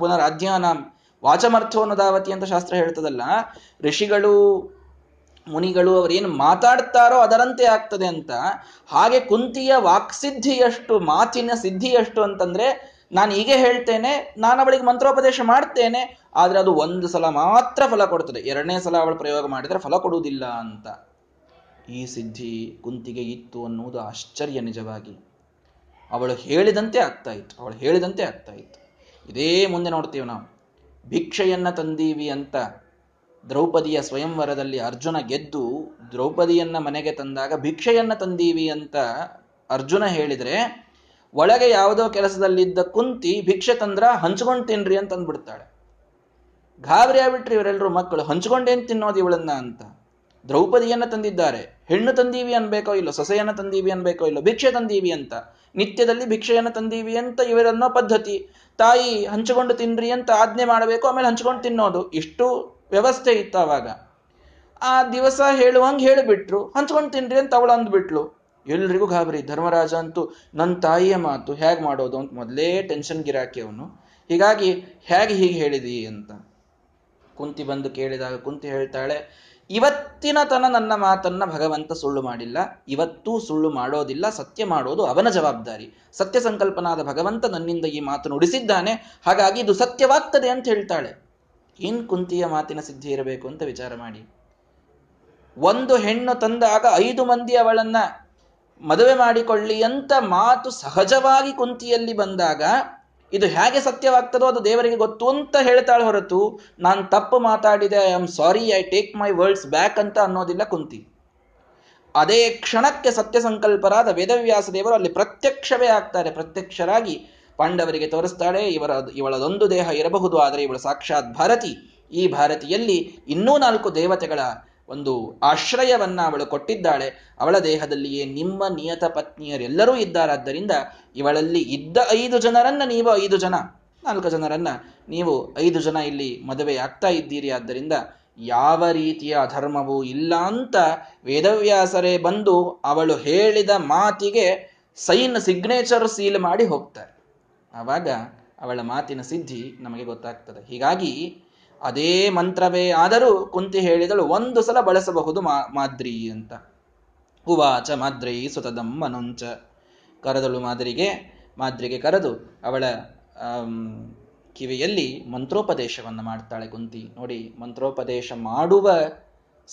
ಪುನರಾಧ್ಯಾನಾಂ ವಾಚಮರ್ಥೋನದಾವತಿ ಅಂತ ಶಾಸ್ತ್ರ ಹೇಳ್ತದಲ್ಲ, ಋಷಿಗಳು ಮುನಿಗಳು ಅವರೇನು ಮಾತಾಡ್ತಾರೋ ಅದರಂತೆ ಆಗ್ತದೆ ಅಂತ. ಹಾಗೆ ಕುಂತಿಯ ವಾಕ್ಸಿದ್ಧಿಯಷ್ಟು, ಮಾತಿನ ಸಿದ್ಧಿಯಷ್ಟು ಅಂತಂದರೆ, ನಾನು ಹೀಗೆ ಹೇಳ್ತೇನೆ, ನಾನು ಅವಳಿಗೆ ಮಂತ್ರೋಪದೇಶ ಮಾಡ್ತೇನೆ, ಆದರೆ ಅದು ಒಂದು ಸಲ ಮಾತ್ರ ಫಲ ಕೊಡ್ತದೆ, 2ನೇ ಸಲ ಅವಳು ಪ್ರಯೋಗ ಮಾಡಿದರೆ ಫಲ ಕೊಡುವುದಿಲ್ಲ ಅಂತ. ಈ ಸಿದ್ಧಿ ಕುಂತಿಗೆ ಇತ್ತು ಅನ್ನುವುದು ಆಶ್ಚರ್ಯ ನಿಜವಾಗಿ. ಅವಳು ಹೇಳಿದಂತೆ ಆಗ್ತಾ ಇತ್ತು, ಅವಳು ಹೇಳಿದಂತೆ ಆಗ್ತಾ ಇತ್ತು. ಇದೇ ಮುಂದೆ ನೋಡ್ತೀವಿ ನಾವು. ಭಿಕ್ಷೆಯನ್ನು ತಂದೀವಿ ಅಂತ ದ್ರೌಪದಿಯ ಸ್ವಯಂವರದಲ್ಲಿ ಅರ್ಜುನ ಗೆದ್ದು ದ್ರೌಪದಿಯನ್ನ ಮನೆಗೆ ತಂದಾಗ ಭಿಕ್ಷೆಯನ್ನು ತಂದೀವಿ ಅಂತ ಅರ್ಜುನ ಹೇಳಿದರೆ, ಒಳಗೆ ಯಾವುದೋ ಕೆಲಸದಲ್ಲಿದ್ದ ಕುಂತಿ ಭಿಕ್ಷೆ ತಂದ್ರ ಹಂಚ್ಕೊಂಡು ತಿನ್ರಿ ಅಂತ ಅಂದ್ಬಿಡ್ತಾಳೆ. ಗಾಬರಿ ಆಗ್ಬಿಟ್ರಿ ಇವರೆಲ್ಲರೂ ಮಕ್ಕಳು, ಹಂಚ್ಕೊಂಡೇನು ತಿನ್ನೋದು ಇವಳನ್ನ ಅಂತ. ದ್ರೌಪದಿಯನ್ನು ತಂದಿದ್ದಾರೆ, ಹೆಣ್ಣು ತಂದೀವಿ ಅನ್ಬೇಕೋ ಇಲ್ಲೋ, ಸೊಸೆಯನ್ನು ತಂದೀವಿ ಅನ್ಬೇಕೋ ಇಲ್ಲೋ, ಭಿಕ್ಷೆ ತಂದೀವಿ ಅಂತ, ನಿತ್ಯದಲ್ಲಿ ಭಿಕ್ಷೆಯನ್ನು ತಂದೀವಿ ಅಂತ ಇವರನ್ನೋ ಪದ್ಧತಿ. ತಾಯಿ ಹಂಚಿಕೊಂಡು ತಿನ್ರಿ ಅಂತ ಆಜ್ಞೆ ಮಾಡಬೇಕು, ಆಮೇಲೆ ಹಂಚ್ಕೊಂಡು ತಿನ್ನೋದು, ಇಷ್ಟು ವ್ಯವಸ್ಥೆ ಇತ್ತು ಆವಾಗ. ಆ ದಿವಸ ಹೇಳುವಂಗೆ ಹೇಳಿಬಿಟ್ರು, ಹಂಚ್ಕೊಂಡು ತಿನ್ರಿ ಅಂತ ಅವಳು ಅಂದ್ಬಿಟ್ಲು. ಎಲ್ರಿಗೂ ಗಾಬರಿ. ಧರ್ಮರಾಜ ಅಂತೂ ನನ್ನ ತಾಯಿಯ ಮಾತು ಹೇಗೆ ಮಾಡೋದು ಅಂತ ಮೊದಲೇ ಟೆನ್ಷನ್ ಗಿರಾಕಿ ಅವನು. ಹೀಗಾಗಿ ಹೀಗೆ ಹೇಳಿದಿ ಅಂತ ಕುಂತಿ ಬಂದು ಕೇಳಿದಾಗ ಕುಂತಿ ಹೇಳ್ತಾಳೆ, ಇವತ್ತಿನ ತನ ನನ್ನ ಮಾತನ್ನ ಭಗವಂತ ಸುಳ್ಳು ಮಾಡಿಲ್ಲ, ಇವತ್ತೂ ಸುಳ್ಳು ಮಾಡೋದಿಲ್ಲ, ಸತ್ಯ ಮಾಡೋದು ಅವನ ಜವಾಬ್ದಾರಿ. ಸತ್ಯ ಸಂಕಲ್ಪನಾದ ಭಗವಂತ ನನ್ನಿಂದ ಈ ಮಾತು ನುಡಿಸಿದ್ದಾನೆ, ಹಾಗಾಗಿ ಇದು ಸತ್ಯವಾಗ್ತದೆ ಅಂತ ಹೇಳ್ತಾಳೆ. ಏನ್ ಕುಂತಿಯ ಮಾತಿನ ಸಿದ್ಧಿ ಇರಬೇಕು ಅಂತ ವಿಚಾರ ಮಾಡಿ. ಒಂದು ಹೆಣ್ಣು ತಂದಾಗ 5 ಮಂದಿ ಅವಳನ್ನ ಮದುವೆ ಮಾಡಿಕೊಳ್ಳಿ ಅಂತ ಮಾತು ಸಹಜವಾಗಿ ಕುಂತಿಯಲ್ಲಿ ಬಂದಾಗ ಇದು ಹೇಗೆ ಸತ್ಯವಾಗ್ತದೋ ಅದು ದೇವರಿಗೆ ಗೊತ್ತು ಅಂತ ಹೇಳ್ತಾಳೆ ಹೊರತು, ನಾನು ತಪ್ಪು ಮಾತಾಡಿದೆ, I am sorry, I take my words back ಅಂತ ಅನ್ನೋದಿಲ್ಲ ಕುಂತಿ. ಅದೇ ಕ್ಷಣಕ್ಕೆ ಸತ್ಯ ಸಂಕಲ್ಪರಾದ ವೇದವ್ಯಾಸ ದೇವರು ಅಲ್ಲಿ ಪ್ರತ್ಯಕ್ಷವೇ ಆಗ್ತಾರೆ. ಪ್ರತ್ಯಕ್ಷರಾಗಿ ಪಾಂಡವರಿಗೆ ತೋರಿಸ್ತಾಳೆ, ಇವಳದೊಂದು ದೇಹ ಇರಬಹುದು, ಆದರೆ ಇವಳು ಸಾಕ್ಷಾತ್ ಭಾರತಿ. ಈ ಭಾರತಿಯಲ್ಲಿ ಇನ್ನೂ 4 ದೇವತೆಗಳ ಒಂದು ಆಶ್ರಯವನ್ನು ಅವಳು ಕೊಟ್ಟಿದ್ದಾಳೆ. ಅವಳ ದೇಹದಲ್ಲಿಯೇ ನಿಮ್ಮ ನಿಯತ ಪತ್ನಿಯರೆಲ್ಲರೂ ಇದ್ದಾರಾದ್ದರಿಂದ ಇವಳಲ್ಲಿ ಇದ್ದ 5 ಜನರನ್ನು ನೀವು 4 ಜನರನ್ನು ನೀವು 5 ಜನ ಇಲ್ಲಿ ಮದುವೆ ಆಗ್ತಾ ಇದ್ದೀರಿ, ಆದ್ದರಿಂದ ಯಾವ ರೀತಿಯ ಅಧರ್ಮವೂ ಇಲ್ಲ ಅಂತ ವೇದವ್ಯಾಸರೇ ಬಂದು ಅವಳು ಹೇಳಿದ ಮಾತಿಗೆ ಸಿಗ್ನೇಚರ್ ಸೀಲ್ ಮಾಡಿ ಹೋಗ್ತಾರೆ. ಆವಾಗ ಅವಳ ಮಾತಿನ ಸಿದ್ಧಿ ನಮಗೆ ಗೊತ್ತಾಗ್ತದೆ. ಹೀಗಾಗಿ ಅದೇ ಮಂತ್ರವೇ, ಆದರೂ ಕುಂತಿ ಹೇಳಿದಳು 1 ಸಲ ಬಳಸಬಹುದು ಮಾದ್ರಿ ಅಂತ. ಉವಾಚ ಮಾದ್ರೈ ಸುತದಂ ಮನುಂಚ, ಕರೆದಳು ಮಾದ್ರಿಗೆ ಕರೆದು ಅವಳ ಕಿವಿಯಲ್ಲಿ ಮಂತ್ರೋಪದೇಶವನ್ನು ಮಾಡ್ತಾಳೆ ಕುಂತಿ. ನೋಡಿ, ಮಂತ್ರೋಪದೇಶ ಮಾಡುವ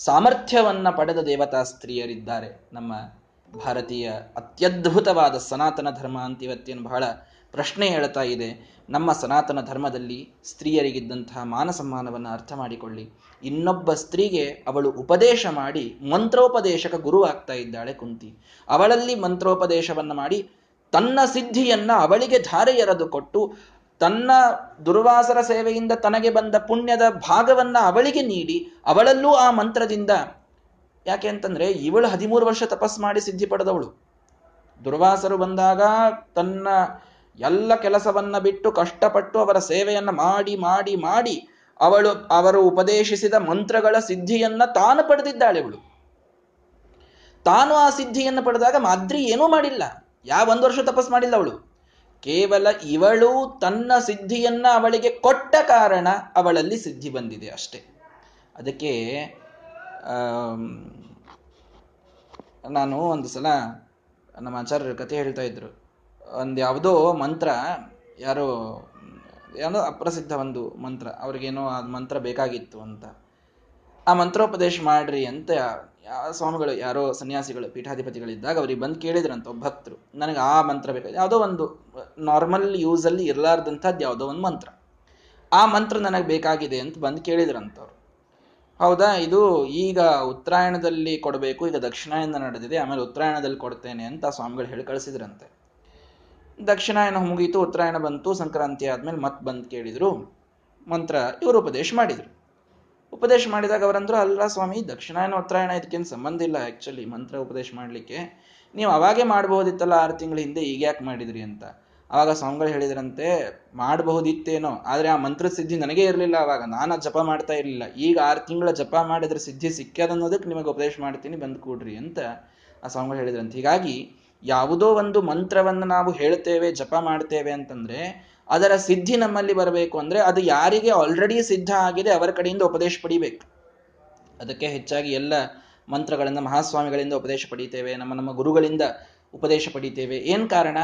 ಸಾಮರ್ಥ್ಯವನ್ನು ಪಡೆದ ದೇವತಾ ಸ್ತ್ರೀಯರಿದ್ದಾರೆ ನಮ್ಮ ಭಾರತೀಯ ಅತ್ಯದ್ಭುತವಾದ ಸನಾತನ ಧರ್ಮ ಅಂತ ಇವತ್ತೇನು ಬಹಳ ಪ್ರಶ್ನೆ ಹೇಳ್ತಾ ಇದೆ. ನಮ್ಮ ಸನಾತನ ಧರ್ಮದಲ್ಲಿ ಸ್ತ್ರೀಯರಿಗಿದ್ದಂತಹ ಮಾನ ಸಮ್ಮಾನವನ್ನು ಅರ್ಥ ಮಾಡಿಕೊಳ್ಳಿ. ಇನ್ನೊಬ್ಬ ಸ್ತ್ರೀಗೆ ಅವಳು ಉಪದೇಶ ಮಾಡಿ ಮಂತ್ರೋಪದೇಶಕ ಗುರುವಾಗ್ತಾ ಇದ್ದಾಳೆ ಕುಂತಿ. ಅವಳಲ್ಲಿ ಮಂತ್ರೋಪದೇಶವನ್ನು ಮಾಡಿ ತನ್ನ ಸಿದ್ಧಿಯನ್ನು ಅವಳಿಗೆ ಧಾರೆ ಎರೆದು ಕೊಟ್ಟು, ತನ್ನ ದುರ್ವಾಸರ ಸೇವೆಯಿಂದ ತನಗೆ ಬಂದ ಪುಣ್ಯದ ಭಾಗವನ್ನು ಅವಳಿಗೆ ನೀಡಿ, ಅವಳಲ್ಲೂ ಆ ಮಂತ್ರದಿಂದ, ಯಾಕೆ ಅಂತಂದರೆ ಇವಳು 13 ವರ್ಷ ತಪಸ್ಸು ಮಾಡಿ ಸಿದ್ಧಿ ಪಡೆದವಳು. ದುರ್ವಾಸರು ಬಂದಾಗ ತನ್ನ ಎಲ್ಲ ಕೆಲಸವನ್ನು ಬಿಟ್ಟು ಕಷ್ಟಪಟ್ಟು ಅವರ ಸೇವೆಯನ್ನು ಮಾಡಿ ಮಾಡಿ ಮಾಡಿ ಅವರು ಉಪದೇಶಿಸಿದ ಮಂತ್ರಗಳ ಸಿದ್ಧಿಯನ್ನು ತಾನು ಪಡೆದಿದ್ದಾಳೆ ಇವಳು. ತಾನು ಆ ಸಿದ್ಧಿಯನ್ನು ಪಡೆದಾಗ ಮಾದ್ರಿ ಏನೂ ಮಾಡಿಲ್ಲ, ಯಾವ 1 ವರ್ಷ ತಪಸ್ಸು ಮಾಡಿಲ್ಲ ಅವಳು. ಕೇವಲ ಇವಳು ತನ್ನ ಸಿದ್ಧಿಯನ್ನು ಅವಳಿಗೆ ಕೊಟ್ಟ ಕಾರಣ ಅವಳಲ್ಲಿ ಸಿದ್ಧಿ ಬಂದಿದೆ ಅಷ್ಟೇ. ಅದಕ್ಕೆ ನಾನು ಒಂದು ಸಲ ನಮ್ಮ ಆಚಾರ್ಯರು ಕಥೆ ಹೇಳ್ತಾ ಇದ್ರು. ಒಂದು ಯಾವುದೋ ಮಂತ್ರ, ಯಾವುದೋ ಅಪ್ರಸಿದ್ಧ ಒಂದು ಮಂತ್ರ, ಅವ್ರಿಗೇನೋ ಆ ಮಂತ್ರ ಬೇಕಾಗಿತ್ತು ಅಂತ. ಆ ಮಂತ್ರೋಪದೇಶ ಮಾಡ್ರಿ ಅಂತ ಸ್ವಾಮಿಗಳು ಯಾರೋ ಸನ್ಯಾಸಿಗಳು ಪೀಠಾಧಿಪತಿಗಳಿದ್ದಾಗ ಅವ್ರಿಗೆ ಬಂದು ಕೇಳಿದ್ರಂತ ಒಬ್ಬ ಭಕ್ತರು, ನನಗೆ ಆ ಮಂತ್ರ ಬೇಕು, ಯಾವುದೋ ಒಂದು ನಾರ್ಮಲ್ ಯೂಸಲ್ಲಿ ಇರಲಾರ್ದಂಥದ್ದು ಯಾವುದೋ ಒಂದು ಮಂತ್ರ, ಆ ಮಂತ್ರ ನನಗೆ ಬೇಕಾಗಿದೆ ಅಂತ ಬಂದು ಕೇಳಿದ್ರಂತವ್ರು. ಹೌದಾ, ಇದು ಈಗ ಉತ್ತರಾಯಣದಲ್ಲಿ ಕೊಡಬೇಕು, ಈಗ ದಕ್ಷಿಣಾಯನ ನಡೆದಿದೆ, ಆಮೇಲೆ ಉತ್ತರಾಯಣದಲ್ಲಿ ಕೊಡ್ತೇನೆ ಅಂತ ಸ್ವಾಮಿಗಳು ಹೇಳಿ ಕಳಿಸಿದ್ರಂತೆ. ದಕ್ಷಿಣಾಯನ ಮುಗೀತು, ಉತ್ತರಾಯಣ ಬಂತು, ಸಂಕ್ರಾಂತಿ ಆದ್ಮೇಲೆ ಮತ್ತೆ ಬಂದು ಕೇಳಿದ್ರು ಮಂತ್ರ, ಇವರು ಉಪದೇಶ ಮಾಡಿದ್ರು. ಉಪದೇಶ ಮಾಡಿದಾಗ ಅವರಂದ್ರು, ಅಲ್ಲ ಸ್ವಾಮಿ, ದಕ್ಷಿಣಾಯನ ಉತ್ತರಾಯಣ ಇದಕ್ಕೇನು ಸಂಬಂಧ ಇಲ್ಲ, ಆಕ್ಚುಲಿ ಮಂತ್ರ ಉಪದೇಶ ಮಾಡಲಿಕ್ಕೆ ನೀವು ಅವಾಗೇ ಮಾಡ್ಬೋದಿತ್ತಲ್ಲ, 6 ತಿಂಗಳ ಹಿಂದೆ ಈಗ ಯಾಕೆ ಮಾಡಿದ್ರಿ ಅಂತ. ಆವಾಗ ಸ್ವಾಮಿಗಳು ಹೇಳಿದ್ರಂತೆ, ಮಾಡಬಹುದಿತ್ತೇನೋ, ಆದರೆ ಆ ಮಂತ್ರ ಸಿದ್ಧಿ ನನಗೇ ಇರಲಿಲ್ಲ, ಆವಾಗ ನಾನು ಜಪ ಮಾಡ್ತಾ ಇರಲಿಲ್ಲ, ಈಗ 6 ತಿಂಗಳ ಜಪ ಮಾಡಿದ್ರೆ ಸಿದ್ಧಿ ಸಿಕ್ಕದನ್ನೋದಕ್ಕೆ ನಿಮಗೆ ಉಪದೇಶ ಮಾಡ್ತೀನಿ, ಬಂದು ಕೂಡ್ರಿ ಅಂತ ಆ ಸ್ವಾಮಿಗಳು ಹೇಳಿದ್ರಂತೆ. ಹೀಗಾಗಿ ಯಾವುದೋ ಒಂದು ಮಂತ್ರವನ್ನು ನಾವು ಹೇಳ್ತೇವೆ, ಜಪ ಮಾಡ್ತೇವೆ ಅಂತಂದ್ರೆ ಅದರ ಸಿದ್ಧಿ ನಮ್ಮಲ್ಲಿ ಬರಬೇಕು ಅಂದ್ರೆ ಅದು ಯಾರಿಗೆ ಆಲ್ರೆಡಿ ಸಿದ್ಧ ಆಗಿದೆ ಅವರ ಕಡೆಯಿಂದ ಉಪದೇಶ ಪಡಿಬೇಕು. ಅದಕ್ಕೆ ಹೆಚ್ಚಾಗಿ ಎಲ್ಲ ಮಂತ್ರಗಳನ್ನು ಮಹಾಸ್ವಾಮಿಗಳಿಂದ ಉಪದೇಶ ಪಡಿತೇವೆ, ನಮ್ಮ ನಮ್ಮ ಗುರುಗಳಿಂದ ಉಪದೇಶ ಪಡಿತೇವೆ. ಏನ್ ಕಾರಣ?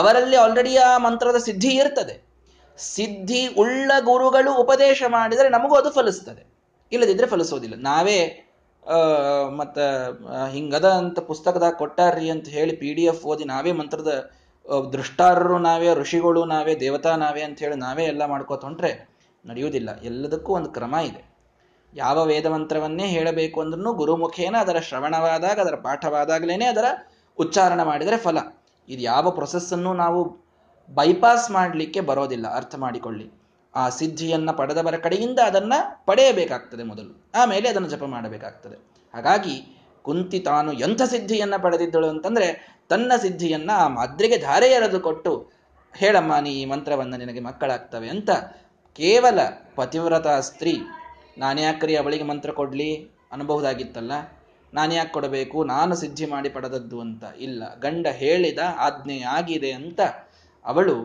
ಅವರಲ್ಲಿ ಆಲ್ರೆಡಿ ಆ ಮಂತ್ರದ ಸಿದ್ಧಿ ಇರ್ತದೆ. ಸಿದ್ಧಿ ಉಳ್ಳ ಗುರುಗಳು ಉಪದೇಶ ಮಾಡಿದರೆ ನಮಗೂ ಅದು ಫಲಿಸ್ತದೆ, ಇಲ್ಲದಿದ್ರೆ ಫಲಿಸೋದಿಲ್ಲ. ನಾವೇ ಮತ್ತ ಹಿಂಗದ ಅಂತ ಪುಸ್ತಕದಾಗ ಕೊಟ್ಟಾರ್ರಿ ಅಂತ ಹೇಳಿ PDF ಓದಿ ನಾವೇ ಮಂತ್ರದ ದೃಷ್ಟಾರರು, ನಾವೇ ಋಷಿಗಳು, ನಾವೇ ದೇವತಾ, ನಾವೇ ಅಂತ ಹೇಳಿ ನಾವೇ ಎಲ್ಲ ಮಾಡ್ಕೋತ ಹೊಂಟ್ರೆ ನಡೆಯುವುದಿಲ್ಲ. ಎಲ್ಲದಕ್ಕೂ ಒಂದು ಕ್ರಮ ಇದೆ. ಯಾವ ವೇದ ಮಂತ್ರವನ್ನೇ ಹೇಳಬೇಕು ಅಂದ್ರೂ ಗುರುಮುಖೇನ ಅದರ ಶ್ರವಣವಾದಾಗ, ಅದರ ಪಾಠವಾದಾಗಲೇನೆ ಅದರ ಉಚ್ಚಾರಣೆ ಮಾಡಿದರೆ ಫಲ. ಇದು ಯಾವ ಪ್ರೊಸೆಸ್ಸನ್ನು ನಾವು ಬೈಪಾಸ್ ಮಾಡಲಿಕ್ಕೆ ಬರೋದಿಲ್ಲ. ಅರ್ಥ ಮಾಡಿಕೊಳ್ಳಿ, ಆ ಸಿದ್ಧಿಯನ್ನು ಪಡೆದವರ ಕಡೆಯಿಂದ ಅದನ್ನು ಪಡೆಯಬೇಕಾಗ್ತದೆ ಮೊದಲು, ಆಮೇಲೆ ಅದನ್ನು ಜಪ ಮಾಡಬೇಕಾಗ್ತದೆ. ಹಾಗಾಗಿ ಕುಂತಿ ತಾನು ಎಂಥ ಸಿದ್ಧಿಯನ್ನು ಪಡೆದಿದ್ದಳು ಅಂತಂದರೆ, ತನ್ನ ಸಿದ್ಧಿಯನ್ನು ಆ ಮಾದ್ರಿಗೆ ಧಾರೆ ಎರೆದು ಕೊಟ್ಟು, ಹೇಳಮ್ಮ ನೀ ಈ ಮಂತ್ರವನ್ನು, ನಿನಗೆ ಮಕ್ಕಳಾಗ್ತವೆ ಅಂತ. ಕೇವಲ ಪತಿವ್ರತ ಸ್ತ್ರೀ, ನಾನ್ಯಾಕ್ರಿ ಅವಳಿಗೆ ಮಂತ್ರ ಕೊಡಲಿ ಅನ್ನಬಹುದಾಗಿತ್ತಲ್ಲ, ನಾನು ಯಾಕೆ ಕೊಡಬೇಕು, ನಾನು ಸಿದ್ಧಿ ಮಾಡಿ ಪಡೆದದ್ದು ಅಂತ ಇಲ್ಲ, ಗಂಡ ಹೇಳಿದ ಆಜ್ಞೆಯಾಗಿದೆ ಅಂತ ಅವಳು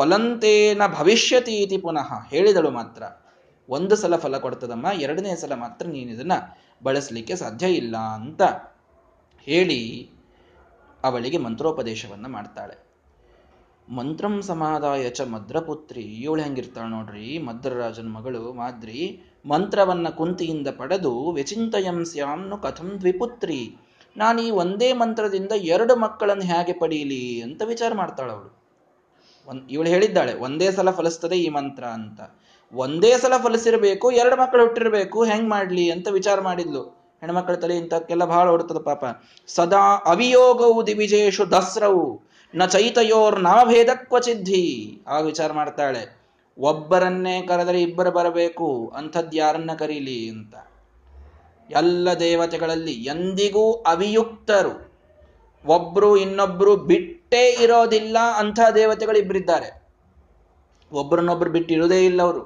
ಫಲಂತೇನ ಭವಿಷ್ಯತಿ ಇತಿ ಪುನಃ ಹೇಳಿದಳು. ಮಾತ್ರ ಒಂದು ಸಲ ಫಲ ಕೊಡ್ತದಮ್ಮ, 2ನೇ ಸಲ ಮಾತ್ರ ನೀನು ಇದನ್ನ ಬಳಸಲಿಕ್ಕೆ ಸಾಧ್ಯ ಇಲ್ಲ ಅಂತ ಹೇಳಿ ಅವಳಿಗೆ ಮಂತ್ರೋಪದೇಶವನ್ನು ಮಾಡ್ತಾಳೆ. ಮಂತ್ರಂ ಸಮಾದಾಯ ಚ ಮದ್ರಪುತ್ರಿ, ಇವಳು ಹೆಂಗಿರ್ತಾಳೆ ನೋಡ್ರಿ, ಮದ್ರರಾಜನ ಮಗಳು ಮಾದ್ರಿ ಮಂತ್ರವನ್ನ ಕುಂತಿಯಿಂದ ಪಡೆದು, ವ್ಯಚಿಂತಯಂ ಸ್ಯಾಮ್ನು ಕಥಂ ದ್ವಿಪುತ್ರಿ, ನಾನು ಈ ಒಂದೇ ಮಂತ್ರದಿಂದ 2 ಮಕ್ಕಳನ್ನು ಹೇಗೆ ಪಡೀಲಿ ಅಂತ ವಿಚಾರ ಮಾಡ್ತಾಳವಳು. ಇವಳು ಹೇಳಿದ್ದಾಳೆ ಒಂದೇ ಸಲ ಫಲಿಸ್ತದೆ ಈ ಮಂತ್ರ ಅಂತ, ಒಂದೇ ಸಲ ಫಲಿಸಿರ್ಬೇಕು, 2 ಮಕ್ಕಳು ಹುಟ್ಟಿರ್ಬೇಕು, ಹೆಂಗ್ ಮಾಡ್ಲಿ ಅಂತ ವಿಚಾರ ಮಾಡಿದ್ಲು. ಹೆಣ್ಮಕ್ಳ ತಲೆ ಇಂಥಕ್ಕೆಲ್ಲ ಬಹಳ ಓಡ್ತದ ಪಾಪ. ಸದಾ ಅವಿಯೋಗವು ದಿವಿಜೇಶು ದಸ್ರವು ನ ಚೈತಯೋರ್ ನವಭೇದ ಕ್ವಚಿದ್ಧಿ, ಆಗ ವಿಚಾರ ಮಾಡ್ತಾಳೆ, ಒಬ್ಬರನ್ನೇ ಕರೆದರೆ 2 ಬರಬೇಕು, ಅಂಥದ್ದು ಯಾರನ್ನ ಕರೀಲಿ ಅಂತ. ಎಲ್ಲ ದೇವತೆಗಳಲ್ಲಿ ಎಂದಿಗೂ ಅವಿಯುಕ್ತರು, ಒಬ್ರು ಇನ್ನೊಬ್ರು ಬಿಟ್ಟೇ ಇರೋದಿಲ್ಲ ಅಂಥ ದೇವತೆಗಳು 2 ಇದ್ದಾರೆ, ಒಬ್ರನ್ನೊಬ್ರು ಬಿಟ್ಟಿರೋದೇ ಇಲ್ಲ ಅವರು.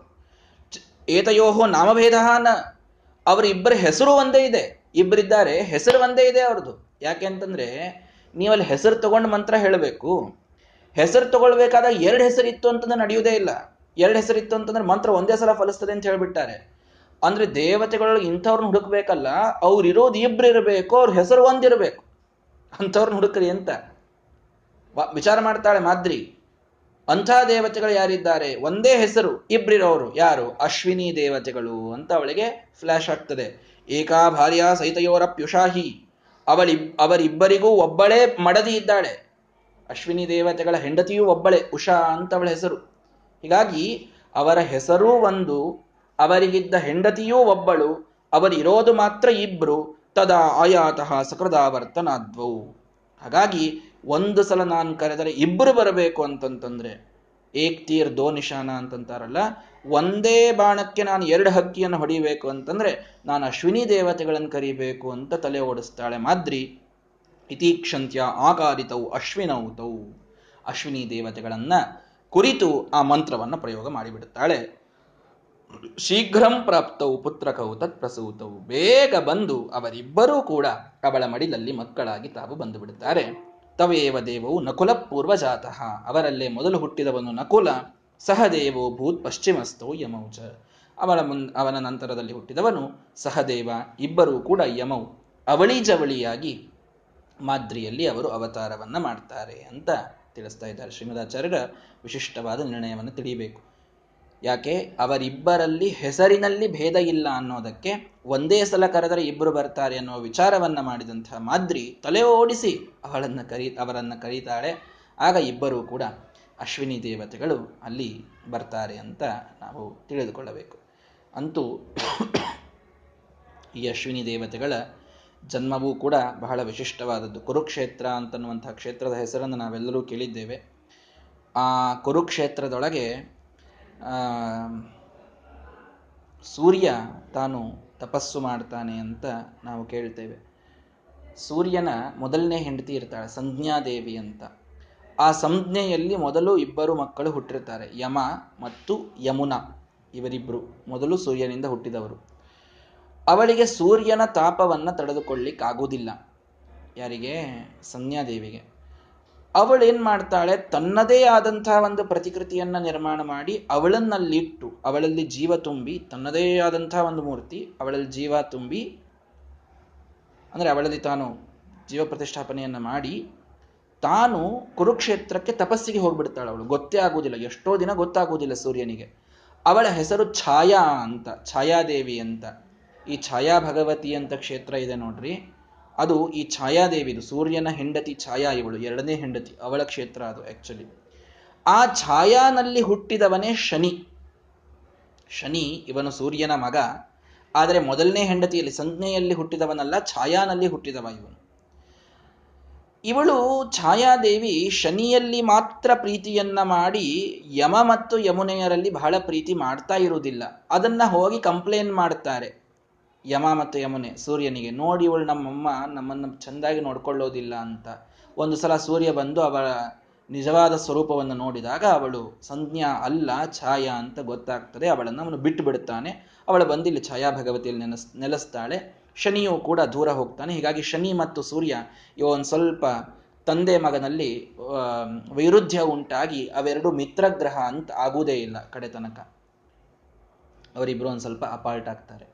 ಏತಯೋಹೋ ನಾಮಭೇದನ, ಅವರಿಬ್ಬರ ಹೆಸರು ಒಂದೇ ಇದೆ, 2 ಇದ್ದಾರೆ, ಹೆಸರು ಒಂದೇ ಇದೆ ಅವ್ರದ್ದು. ಯಾಕೆ ಅಂತಂದ್ರೆ ನೀವಲ್ಲಿ ಹೆಸರು ತಗೊಂಡು ಮಂತ್ರ ಹೇಳಬೇಕು, ಹೆಸರು ತಗೊಳ್ಬೇಕಾದಾಗ 2 ಹೆಸರು ಇತ್ತು ಅಂತಂದ್ರೆ ನಡೆಯುವುದೇ ಇಲ್ಲ. 2 ಹೆಸರು ಇತ್ತು ಅಂತಂದ್ರೆ ಮಂತ್ರ ಒಂದೇ ಸಲ ಫಲಿಸ್ತದೆ ಅಂತ ಹೇಳ್ಬಿಟ್ಟಾರೆ. ಅಂದ್ರೆ ದೇವತೆಗಳೊಳಗೆ ಇಂಥವ್ರನ್ನ ಹುಡುಕ್ಬೇಕಲ್ಲ, ಅವ್ರಿರೋದು 2 ಇರಬೇಕು, ಅವ್ರ ಹೆಸರು ಒಂದಿರಬೇಕು, ಅಂಥವ್ರನ್ನ ಹುಡುಕ್ರಿ ಅಂತ ವಿಚಾರ ಮಾಡ್ತಾಳೆ ಮಾದ್ರಿ. ಅಂಥ ದೇವತೆಗಳು ಯಾರಿದ್ದಾರೆ, ಒಂದೇ ಹೆಸರು 2 ಇರೋರು, ಯಾರು? ಅಶ್ವಿನಿ ದೇವತೆಗಳು ಅಂತ ಅವಳಿಗೆ ಫ್ಲಾಶ್ ಆಗ್ತದೆ. ಏಕಾ ಭಾರ್ಯ ಸಹಿತಯೋರ ಪ್ಯುಷಾಹಿ, ಅವರಿಬ್ಬರಿಗೂ ಒಬ್ಬಳೇ ಮಡದಿ ಇದ್ದಾಳೆ. ಅಶ್ವಿನಿ ದೇವತೆಗಳ ಹೆಂಡತಿಯೂ ಒಬ್ಬಳೆ, ಉಷಾ ಅಂತ ಅವಳ ಹೆಸರು. ಹೀಗಾಗಿ ಅವರ ಹೆಸರೂ ಒಂದು, ಅವರಿಗಿದ್ದ ಹೆಂಡತಿಯೂ ಒಬ್ಬಳು, ಅವರಿರೋದು ಮಾತ್ರ 2. ತದಾ ಆಯಾತಃ ಸಕೃದಾವರ್ತನಾದ್ವೌ, ಹಾಗಾಗಿ 1 ಸಲ ನಾನು ಕರೆದರೆ 2 ಬರಬೇಕು ಅಂತಂತಂದ್ರೆ, ಏಕ್ ತೀರ್ ದೋ ನಿಶಾನ ಅಂತಂತಾರಲ್ಲ, ಒಂದೇ ಬಾಣಕ್ಕೆ ನಾನು 2 ಹಕ್ಕಿಯನ್ನು ಹೊಡಿಬೇಕು ಅಂತಂದ್ರೆ ನಾನು ಅಶ್ವಿನಿ ದೇವತೆಗಳನ್ನು ಕರಿಬೇಕು ಅಂತ ತಲೆ ಓಡಿಸ್ತಾಳೆ ಮಾದ್ರಿ. ಇತೀಕ್ಷಂತ್ಯ ಆಕಾರಿತವು ಅಶ್ವಿನೌತವು, ಅಶ್ವಿನಿ ದೇವತೆಗಳನ್ನ ಕುರಿತು ಆ ಮಂತ್ರವನ್ನು ಪ್ರಯೋಗ ಮಾಡಿಬಿಡುತ್ತಾಳೆ. ಶೀಘ್ರಂ ಪ್ರಾಪ್ತವು ಪುತ್ರಕವು ತತ್ಪ್ರಸೂತವು, ಬೇಗ ಬಂದು ಅವರಿಬ್ಬರೂ ಕೂಡ ಅವಳ ಮಡಿಲಲ್ಲಿ ಮಕ್ಕಳಾಗಿ ತಾವು ಬಂದು ಬಿಡುತ್ತಾರೆ. ತವೇವ ದೇವವು ನಕುಲ ಪೂರ್ವಜಾತಃ, ಅವರಲ್ಲೇ ಮೊದಲು ಹುಟ್ಟಿದವನು ನಕುಲ. ಸಹದೇವೋ ಭೂತ್ ಪಶ್ಚಿಮಸ್ಥೋ ಯಮೌಚ, ಅವನ ನಂತರದಲ್ಲಿ ಹುಟ್ಟಿದವನು ಸಹದೇವ. 2 ಕೂಡ ಯಮೌ, ಅವಳಿ ಜವಳಿಯಾಗಿ ಮಾದ್ರಿಯಲ್ಲಿ ಅವರು ಅವತಾರವನ್ನ ಮಾಡ್ತಾರೆ ಅಂತ ತಿಳಿಸ್ತಾ ಇದ್ದಾರೆ. ಶ್ರೀಮದಾಚಾರ್ಯರ ವಿಶಿಷ್ಟವಾದ ನಿರ್ಣಯವನ್ನು ತಿಳಿಯಬೇಕು. ಯಾಕೆ ಅವರಿಬ್ಬರಲ್ಲಿ ಹೆಸರಿನಲ್ಲಿ ಭೇದ ಇಲ್ಲ ಅನ್ನೋದಕ್ಕೆ ಒಂದೇ ಸಲ ಕರೆದರೆ ಇಬ್ಬರು ಬರ್ತಾರೆ ಅನ್ನೋ ವಿಚಾರವನ್ನು ಮಾಡಿದಂಥ ಮಾದ್ರಿ ತಲೆ ಓಡಿಸಿ ಅವರನ್ನು ಕರೀತಾಳೆ. ಆಗ ಇಬ್ಬರೂ ಕೂಡ ಅಶ್ವಿನಿ ದೇವತೆಗಳು ಅಲ್ಲಿ ಬರ್ತಾರೆ ಅಂತ ನಾವು ತಿಳಿದುಕೊಳ್ಳಬೇಕು. ಅಂತೂ ಈ ಅಶ್ವಿನಿ ದೇವತೆಗಳ ಜನ್ಮವೂ ಕೂಡ ಬಹಳ ವಿಶಿಷ್ಟವಾದದ್ದು. ಕುರುಕ್ಷೇತ್ರ ಅಂತನ್ನುವಂಥ ಕ್ಷೇತ್ರದ ಹೆಸರನ್ನು ನಾವೆಲ್ಲರೂ ಕೇಳಿದ್ದೇವೆ. ಆ ಕುರುಕ್ಷೇತ್ರದೊಳಗೆ ಸೂರ್ಯ ತಾನು ತಪಸ್ಸು ಮಾಡ್ತಾನೆ ಅಂತ ನಾವು ಕೇಳ್ತೇವೆ. ಸೂರ್ಯನ ಮೊದಲನೇ ಹೆಂಡತಿ ಇರ್ತಾಳೆ ಸಂಜ್ಞಾದೇವಿ ಅಂತ. ಆ ಸಂಜ್ಞೆಯಲ್ಲಿ ಮೊದಲು ಇಬ್ಬರು ಮಕ್ಕಳು ಹುಟ್ಟಿರ್ತಾರೆ, ಯಮ ಮತ್ತು ಯಮುನಾ. ಇವರಿಬ್ಬರು ಮೊದಲು ಸೂರ್ಯನಿಂದ ಹುಟ್ಟಿದವರು. ಅವಳಿಗೆ ಸೂರ್ಯನ ತಾಪವನ್ನು ತಡೆದುಕೊಳ್ಳಿಕ್ಕಾಗೋದಿಲ್ಲ. ಯಾರಿಗೆ? ಸಂಜ್ಞಾದೇವಿಗೆ. ಅವಳೇನು ಮಾಡ್ತಾಳೆ? ತನ್ನದೇ ಆದಂತಹ ಒಂದು ಪ್ರತಿಕೃತಿಯನ್ನು ನಿರ್ಮಾಣ ಮಾಡಿ ಅವಳನ್ನಲ್ಲಿಟ್ಟು ಅವಳಲ್ಲಿ ಜೀವ ತುಂಬಿ, ತನ್ನದೇ ಆದಂತಹ ಒಂದು ಮೂರ್ತಿ, ಅವಳಲ್ಲಿ ಜೀವ ತುಂಬಿ, ಅಂದರೆ ಅವಳಲ್ಲಿ ತಾನು ಜೀವ ಪ್ರತಿಷ್ಠಾಪನೆಯನ್ನು ಮಾಡಿ ತಾನು ಕುರುಕ್ಷೇತ್ರಕ್ಕೆ ತಪಸ್ಸಿಗೆ ಹೋಗ್ಬಿಡ್ತಾಳೆ. ಅವಳು ಗೊತ್ತೇ ಆಗೋದಿಲ್ಲ, ಎಷ್ಟೋ ದಿನ ಗೊತ್ತಾಗೋದಿಲ್ಲ ಸೂರ್ಯನಿಗೆ. ಅವಳ ಹೆಸರು ಛಾಯಾ ಅಂತ, ಛಾಯಾದೇವಿ ಅಂತ. ಈ ಛಾಯಾ ಭಗವತಿ ಅಂತ ಕ್ಷೇತ್ರ ಇದೆ ನೋಡ್ರಿ, ಅದು ಈ ಛಾಯಾದೇವಿದು, ಸೂರ್ಯನ ಹೆಂಡತಿ ಛಾಯಾ, ಇವಳು ಎರಡನೇ ಹೆಂಡತಿ, ಅವಳ ಕ್ಷೇತ್ರ ಅದು ಆಕ್ಚುಲಿ. ಆ ಛಾಯಾನಲ್ಲಿ ಹುಟ್ಟಿದವನೇ ಶನಿ. ಶನಿ ಇವನು ಸೂರ್ಯನ ಮಗ, ಆದರೆ ಮೊದಲನೇ ಹೆಂಡತಿಯಲ್ಲಿ ಸಂಜ್ಞೆಯಲ್ಲಿ ಹುಟ್ಟಿದವನಲ್ಲ, ಛಾಯಾನಲ್ಲಿ ಹುಟ್ಟಿದವ ಇವನು. ಇವಳು ಛಾಯಾದೇವಿ ಶನಿಯಲ್ಲಿ ಮಾತ್ರ ಪ್ರೀತಿಯನ್ನ ಮಾಡಿ ಯಮ ಮತ್ತು ಯಮುನೆಯರಲ್ಲಿ ಬಹಳ ಪ್ರೀತಿ ಮಾಡ್ತಾ ಇರುವುದಿಲ್ಲ. ಅದನ್ನ ಹೋಗಿ ಕಂಪ್ಲೇನ್ ಮಾಡ್ತಾರೆ ಯಮ ಮತ್ತು ಯಮುನೆ ಸೂರ್ಯನಿಗೆ, ನೋಡಿ ಇವಳು ನಮ್ಮಮ್ಮ ನಮ್ಮನ್ನು ಚೆಂದಾಗಿ ನೋಡ್ಕೊಳ್ಳೋದಿಲ್ಲ ಅಂತ. ಒಂದು ಸಲ ಸೂರ್ಯ ಬಂದು ಅವಳ ನಿಜವಾದ ಸ್ವರೂಪವನ್ನು ನೋಡಿದಾಗ ಅವಳು ಸಂಜ್ಞಾ ಅಲ್ಲ ಛಾಯಾ ಅಂತ ಗೊತ್ತಾಗ್ತದೆ. ಅವಳನ್ನು ಅವನು ಬಿಟ್ಟು ಬಿಡ್ತಾನೆ. ಅವಳು ಬಂದು ಇಲ್ಲಿ ಛಾಯಾ ಭಗವತಿಯಲ್ಲಿ ನೆಲೆಸ್ತಾಳೆ. ಶನಿಯೂ ಕೂಡ ದೂರ ಹೋಗ್ತಾನೆ. ಹೀಗಾಗಿ ಶನಿ ಮತ್ತು ಸೂರ್ಯ ಇವ ಒಂದು ಸ್ವಲ್ಪ ತಂದೆ ಮಗನಲ್ಲಿ ವೈರುಧ್ಯ ಉಂಟಾಗಿ ಅವೆರಡು ಮಿತ್ರಗ್ರಹ ಅಂತ ಆಗುವುದೇ ಇಲ್ಲ ಕಡೆ ತನಕ. ಅವರಿಬ್ಬರು ಒಂದು ಸ್ವಲ್ಪ ಅಪಾರ್ಟ್ ಆಗ್ತಾರೆ.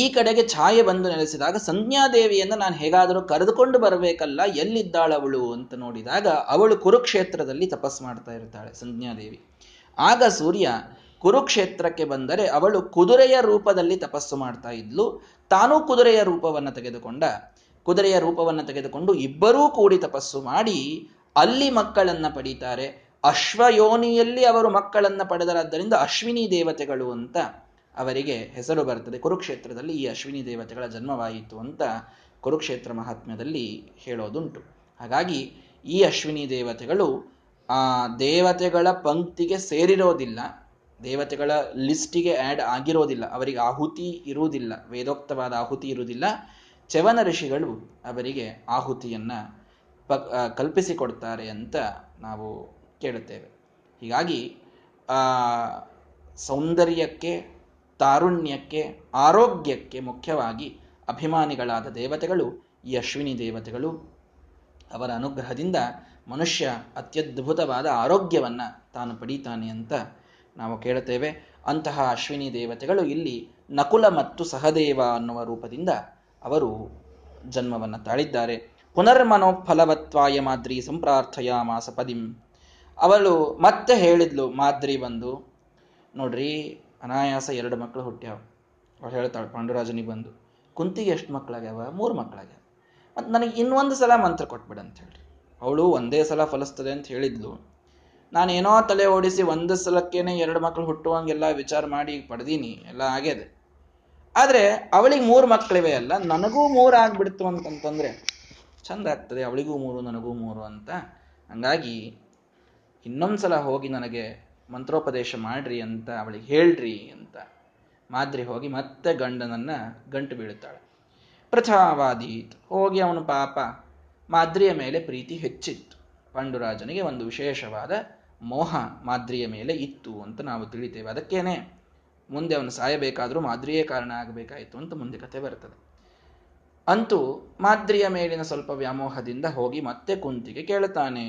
ಈ ಕಡೆಗೆ ಛಾಯೆ ಬಂದು ನೆಲೆಸಿದಾಗ ಸಂಜ್ಞಾದೇವಿಯನ್ನು ನಾನು ಹೇಗಾದರೂ ಕರೆದುಕೊಂಡು ಬರಬೇಕಲ್ಲ, ಎಲ್ಲಿದ್ದಾಳವಳು ಅಂತ ನೋಡಿದಾಗ ಅವಳು ಕುರುಕ್ಷೇತ್ರದಲ್ಲಿ ತಪಸ್ ಮಾಡ್ತಾ ಇರ್ತಾಳೆ ಸಂಜ್ಞಾದೇವಿ. ಆಗ ಸೂರ್ಯ ಕುರುಕ್ಷೇತ್ರಕ್ಕೆ ಬಂದರೆ ಅವಳು ಕುದುರೆಯ ರೂಪದಲ್ಲಿ ತಪಸ್ಸು ಮಾಡ್ತಾ ಇದ್ಲು. ತಾನೂ ಕುದುರೆಯ ರೂಪವನ್ನು ತೆಗೆದುಕೊಂಡು ಇಬ್ಬರೂ ಕೂಡಿ ತಪಸ್ಸು ಮಾಡಿ ಅಲ್ಲಿ ಮಕ್ಕಳನ್ನು ಪಡೀತಾರೆ. ಅಶ್ವಯೋನಿಯಲ್ಲಿ ಅವರು ಮಕ್ಕಳನ್ನು ಪಡೆದರಾದ್ದರಿಂದ ಅಶ್ವಿನಿ ದೇವತೆಗಳು ಅಂತ ಅವರಿಗೆ ಹೆಸರು ಬರ್ತದೆ. ಕುರುಕ್ಷೇತ್ರದಲ್ಲಿ ಈ ಅಶ್ವಿನಿ ದೇವತೆಗಳ ಜನ್ಮವಾಯಿತು ಅಂತ ಕುರುಕ್ಷೇತ್ರ ಮಹಾತ್ಮ್ಯದಲ್ಲಿ ಹೇಳೋದುಂಟು. ಹಾಗಾಗಿ ಈ ಅಶ್ವಿನಿ ದೇವತೆಗಳು ಆ ದೇವತೆಗಳ ಪಂಕ್ತಿಗೆ ಸೇರಿರೋದಿಲ್ಲ, ದೇವತೆಗಳ ಲಿಸ್ಟಿಗೆ ಆ್ಯಡ್ ಆಗಿರೋದಿಲ್ಲ, ಅವರಿಗೆ ಆಹುತಿ ಇರುವುದಿಲ್ಲ, ವೇದೋಕ್ತವಾದ ಆಹುತಿ ಇರುವುದಿಲ್ಲ. ಚವನ ಋಷಿಗಳು ಅವರಿಗೆ ಆಹುತಿಯನ್ನು ಕಲ್ಪಿಸಿಕೊಡ್ತಾರೆ ಅಂತ ನಾವು ಕೇಳುತ್ತೇವೆ. ಹೀಗಾಗಿ ಸೌಂದರ್ಯಕ್ಕೆ, ತಾರುಣ್ಯಕ್ಕೆ, ಆರೋಗ್ಯಕ್ಕೆ ಮುಖ್ಯವಾಗಿ ಅಭಿಮಾನಿಗಳಾದ ದೇವತೆಗಳು ಈ ಅಶ್ವಿನಿ ದೇವತೆಗಳು. ಅವರ ಅನುಗ್ರಹದಿಂದ ಮನುಷ್ಯ ಅತ್ಯದ್ಭುತವಾದ ಆರೋಗ್ಯವನ್ನು ತಾನು ಪಡೀತಾನೆ ಅಂತ ನಾವು ಕೇಳುತ್ತೇವೆ. ಅಂತಹ ಅಶ್ವಿನಿ ದೇವತೆಗಳು ಇಲ್ಲಿ ನಕುಲ ಮತ್ತು ಸಹದೇವ ಅನ್ನುವ ರೂಪದಿಂದ ಅವರು ಜನ್ಮವನ್ನು ತಾಳಿದ್ದಾರೆ. ಪುನರ್ಮನೋಫಲವತ್ವಾಯ ಮಾದ್ರಿ ಸಂಪ್ರಾರ್ಥಯ ಮಾಸ ಪದಿಂ. ಅವಳು ಮತ್ತೆ ಹೇಳಿದ್ಲು ಮಾದ್ರಿ ಬಂದು, ನೋಡ್ರಿ ಅನಾಯಾಸ ಎರಡು ಮಕ್ಕಳು ಹುಟ್ಟ್ಯಾವ. ಅವಳು ಹೇಳ್ತಾಳೆ ಪಾಂಡುರಾಜನಿಗೆ ಬಂದು, ಕುಂತಿಗೆ ಎಷ್ಟು ಮಕ್ಕಳಾಗ್ಯಾವ? 3 ಮಕ್ಕಳಾಗ್ಯಾವ. ಮತ್ತು ನನಗೆ ಇನ್ನೊಂದು ಸಲ ಮಂತ್ರ ಕೊಟ್ಬಿಡಂತ ಹೇಳಿ. ಅವಳು ಒಂದೇ ಸಲ ಫಲಿಸ್ತದೆ ಅಂತ ಹೇಳಿದ್ಲು. ನಾನೇನೋ ತಲೆ ಓಡಿಸಿ ಒಂದು ಸಲಕ್ಕೇನೆ 2 ಮಕ್ಕಳು ಹುಟ್ಟುವಂಗೆಲ್ಲ ವಿಚಾರ ಮಾಡಿ ಪಡೆದೀನಿ, ಎಲ್ಲ ಆಗ್ಯದೆ. ಆದರೆ ಅವಳಿಗೆ 3 ಮಕ್ಕಳಿವೆ ಅಲ್ಲ, ನನಗೂ 3 ಆಗ್ಬಿಡ್ತು ಅಂತಂತಂದರೆ ಚೆಂದ ಆಗ್ತದೆ, ಅವಳಿಗೂ 3 ನನಗೂ 3 ಅಂತ. ಹಂಗಾಗಿ ಇನ್ನೊಂದ್ಸಲ ಹೋಗಿ ನನಗೆ ಮಂತ್ರೋಪದೇಶ ಮಾಡ್ರಿ ಅಂತ ಅವಳಿಗೆ ಹೇಳ್ರಿ ಅಂತ ಮಾದ್ರಿ ಹೋಗಿ ಮತ್ತೆ ಗಂಡನನ್ನು ಗಂಟು ಬೀಳುತ್ತಾಳೆ. ಪ್ರಥಾವಾದೀತ್ ಹೋಗಿ ಅವನು ಪಾಪ ಮಾದ್ರಿಯ ಮೇಲೆ ಪ್ರೀತಿ ಹೆಚ್ಚಿತ್ತು. ಪಾಂಡುರಾಜನಿಗೆ ಒಂದು ವಿಶೇಷವಾದ ಮೋಹ ಮಾದ್ರಿಯ ಮೇಲೆ ಇತ್ತು ಅಂತ ನಾವು ತಿಳಿತೇವೆ. ಅದಕ್ಕೇನೆ ಮುಂದೆ ಅವನು ಸಾಯಬೇಕಾದರೂ ಮಾದ್ರಿಯೇ ಕಾರಣ ಆಗಬೇಕಾಯಿತು ಅಂತ ಮುಂದೆ ಕಥೆ ಬರ್ತದೆ. ಅಂತೂ ಮಾದ್ರಿಯ ಮೇಲಿನ ಸ್ವಲ್ಪ ವ್ಯಾಮೋಹದಿಂದ ಹೋಗಿ ಮತ್ತೆ ಕುಂತಿಗೆ ಕೇಳುತ್ತಾನೆ.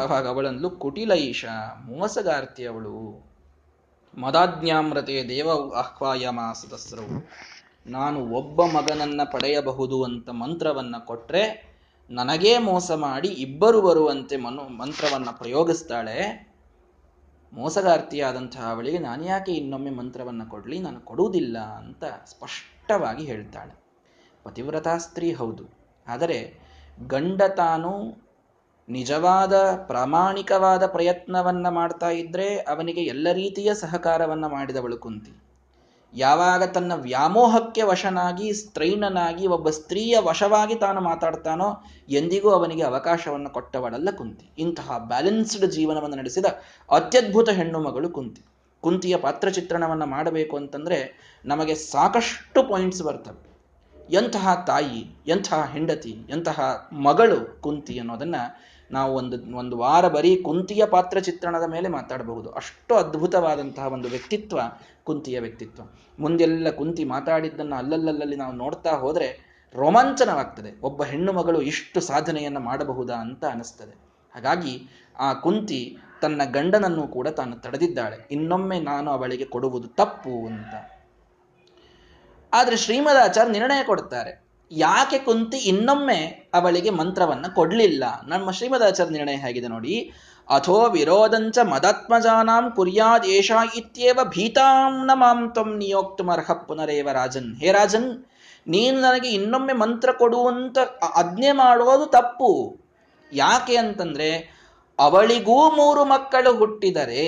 ಆವಾಗ ಅವಳಂದ್ಲು ಕುಟಿಲ ಈಶ ಮೋಸಗಾರ್ತಿ ಅವಳು. ಮದಾಜ್ಞಾಮ್ರತೆ ದೇವ ಆಹ್ವಾಯ ಮಾಸದಸ್ರವು. ನಾನು ಒಬ್ಬ ಮಗನನ್ನ ಪಡೆಯಬಹುದು ಅಂತ ಮಂತ್ರವನ್ನ ಕೊಟ್ರೆ ನನಗೇ ಮೋಸ ಮಾಡಿ ಇಬ್ಬರು ಬರುವಂತೆ ಮಂತ್ರವನ್ನ ಪ್ರಯೋಗಿಸ್ತಾಳೆ. ಮೋಸಗಾರ್ತಿಯಾದಂತಹ ಅವಳಿಗೆ ನಾನು ಯಾಕೆ ಇನ್ನೊಮ್ಮೆ ಮಂತ್ರವನ್ನು ಕೊಡಲಿ, ನಾನು ಕೊಡುವುದಿಲ್ಲ ಅಂತ ಸ್ಪಷ್ಟವಾಗಿ ಹೇಳ್ತಾಳೆ. ಪತಿವ್ರತಾ ಸ್ತ್ರೀ ಹೌದು, ಆದರೆ ಗಂಡ ತಾನು ನಿಜವಾದ ಪ್ರಾಮಾಣಿಕವಾದ ಪ್ರಯತ್ನವನ್ನು ಮಾಡ್ತಾ ಇದ್ದರೆ ಅವನಿಗೆ ಎಲ್ಲ ರೀತಿಯ ಸಹಕಾರವನ್ನು ಮಾಡಿದವಳು ಕುಂತಿ. ಯಾವಾಗ ತನ್ನ ವ್ಯಾಮೋಹಕ್ಕೆ ವಶನಾಗಿ ಸ್ತ್ರೈಣನಾಗಿ ಒಬ್ಬ ಸ್ತ್ರೀಯ ವಶವಾಗಿ ತಾನು ಮಾತಾಡ್ತಾನೋ ಎಂದಿಗೂ ಅವನಿಗೆ ಅವಕಾಶವನ್ನು ಕೊಟ್ಟವಳಲ್ಲ ಕುಂತಿ. ಇಂತಹ ಬ್ಯಾಲೆನ್ಸ್ಡ್ ಜೀವನವನ್ನು ನಡೆಸಿದ ಅತ್ಯದ್ಭುತ ಹೆಣ್ಣು ಮಗಳು ಕುಂತಿ. ಕುಂತಿಯ ಪಾತ್ರಚಿತ್ರಣವನ್ನು ಮಾಡಬೇಕು ಅಂತಂದರೆ ನಮಗೆ ಸಾಕಷ್ಟು ಪಾಯಿಂಟ್ಸ್ ಬರ್ತವೆ. ಎಂತಹ ತಾಯಿ, ಎಂತಹ ಹೆಂಡತಿ, ಎಂತಹ ಮಗಳು ಕುಂತಿ ಅನ್ನೋದನ್ನು ನಾವು ಒಂದು ವಾರ ಬರೀ ಕುಂತಿಯ ಪಾತ್ರಚಿತ್ರಣದ ಮೇಲೆ ಮಾತಾಡಬಹುದು. ಅಷ್ಟು ಅದ್ಭುತವಾದಂತಹ ಒಂದು ವ್ಯಕ್ತಿತ್ವ ಕುಂತಿಯ ವ್ಯಕ್ತಿತ್ವ. ಮುಂದೆಲ್ಲ ಕುಂತಿ ಮಾತಾಡಿದ್ದನ್ನು ಅಲ್ಲಲ್ಲಲ್ಲಿ ನಾವು ನೋಡ್ತಾ ಹೋದರೆ ರೋಮಾಂಚನವಾಗ್ತದೆ. ಒಬ್ಬ ಹೆಣ್ಣು ಮಗಳು ಇಷ್ಟು ಸಾಧನೆಯನ್ನು ಮಾಡಬಹುದಾ ಅಂತ ಅನಿಸ್ತದೆ. ಹಾಗಾಗಿ ಆ ಕುಂತಿ ತನ್ನ ಗಂಡನನ್ನು ಕೂಡ ತಾನು ತಡೆದಿದ್ದಾಳೆ, ಇನ್ನೊಮ್ಮೆ ನಾನು ಅವಳಿಗೆ ಕೊಡುವುದು ತಪ್ಪು ಅಂತ. ಆದರೆ ಶ್ರೀಮದಾಚಾರ್ಯ ನಿರ್ಣಯ ಕೊಡ್ತಾರೆ, ಯಾಕೆ ಕುಂತಿ ಇನ್ನೊಮ್ಮೆ ಅವಳಿಗೆ ಮಂತ್ರವನ್ನು ಕೊಡಲಿಲ್ಲ? ನಮ್ಮ ಶ್ರೀಮದಾಚಾರ್ಯ ನಿರ್ಣಯ ಹೇಗಿದೆ ನೋಡಿ. ಅಥೋ ವಿರೋಧಂಚ ಮದಾತ್ಮಜಾನಾಂ ಕುರ್ಯಾದೇಶ ಇತ್ಯೇವ ಭೀತಾಂ ನ ಮಾಂ ತ್ವಂ ನಿಯೋಕ್ತುಮರ್ಹ ಪುನರೇವ ರಾಜನ್. ಹೇ ರಾಜನ್, ನೀನು ನನಗೆ ಇನ್ನೊಮ್ಮೆ ಮಂತ್ರ ಕೊಡುವಂತ ಆಜ್ಞೆ ಮಾಡೋದು ತಪ್ಪು. ಯಾಕೆ ಅಂತಂದ್ರೆ, ಅವಳಿಗೂ 3 ಮಕ್ಕಳು ಹುಟ್ಟಿದರೆ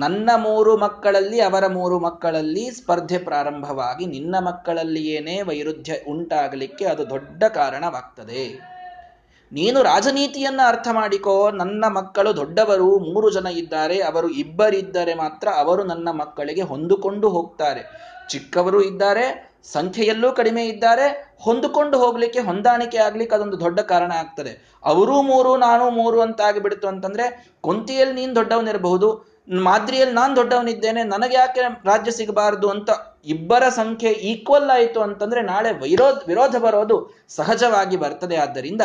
ನನ್ನ 3 ಮಕ್ಕಳಲ್ಲಿ ಅವರ 3 ಮಕ್ಕಳಲ್ಲಿ ಸ್ಪರ್ಧೆ ಪ್ರಾರಂಭವಾಗಿ ನಿನ್ನ ಮಕ್ಕಳಲ್ಲಿಯೇನೇ ವೈರುಧ್ಯ ಉಂಟಾಗಲಿಕ್ಕೆ ಅದು ದೊಡ್ಡ ಕಾರಣವಾಗ್ತದೆ. ನೀನು ರಾಜನೀತಿಯನ್ನು ಅರ್ಥ ಮಾಡಿಕೋ. ನನ್ನ ಮಕ್ಕಳು ದೊಡ್ಡವರು, 3 ಜನ ಇದ್ದಾರೆ, ಅವರು ಇಬ್ಬರಿದ್ದರೆ ಮಾತ್ರ ಅವರು ನನ್ನ ಮಕ್ಕಳಿಗೆ ಹೊಂದಿಕೊಂಡು ಹೋಗ್ತಾರೆ. ಚಿಕ್ಕವರು ಇದ್ದಾರೆ, ಸಂಖ್ಯೆಯಲ್ಲೂ ಕಡಿಮೆ ಇದ್ದಾರೆ, ಹೊಂದಿಕೊಂಡು ಹೋಗ್ಲಿಕ್ಕೆ ಹೊಂದಾಣಿಕೆ ಆಗ್ಲಿಕ್ಕೆ ಅದೊಂದು ದೊಡ್ಡ ಕಾರಣ ಆಗ್ತದೆ. ಅವರೂ 3 ನಾನು 3 ಅಂತ ಆಗಿಬಿಡ್ತು ಅಂತಂದ್ರೆ, ಕುಂತಿಯಲ್ಲಿ ನೀನು ದೊಡ್ಡವನಿರಬಹುದು, ಮಾದ್ರಿಯಲ್ಲಿ ನಾನು ದೊಡ್ಡವನಿದ್ದೇನೆ, ನನಗೆ ಯಾಕೆ ರಾಜ್ಯ ಸಿಗಬಾರದು ಅಂತ ಇಬ್ಬರ ಸಂಖ್ಯೆ ಈಕ್ವಲ್ ಆಯಿತು ಅಂತಂದ್ರೆ ನಾಳೆ ವಿರೋಧ ಬರೋದು ಸಹಜವಾಗಿ ಬರ್ತದೆ. ಆದ್ದರಿಂದ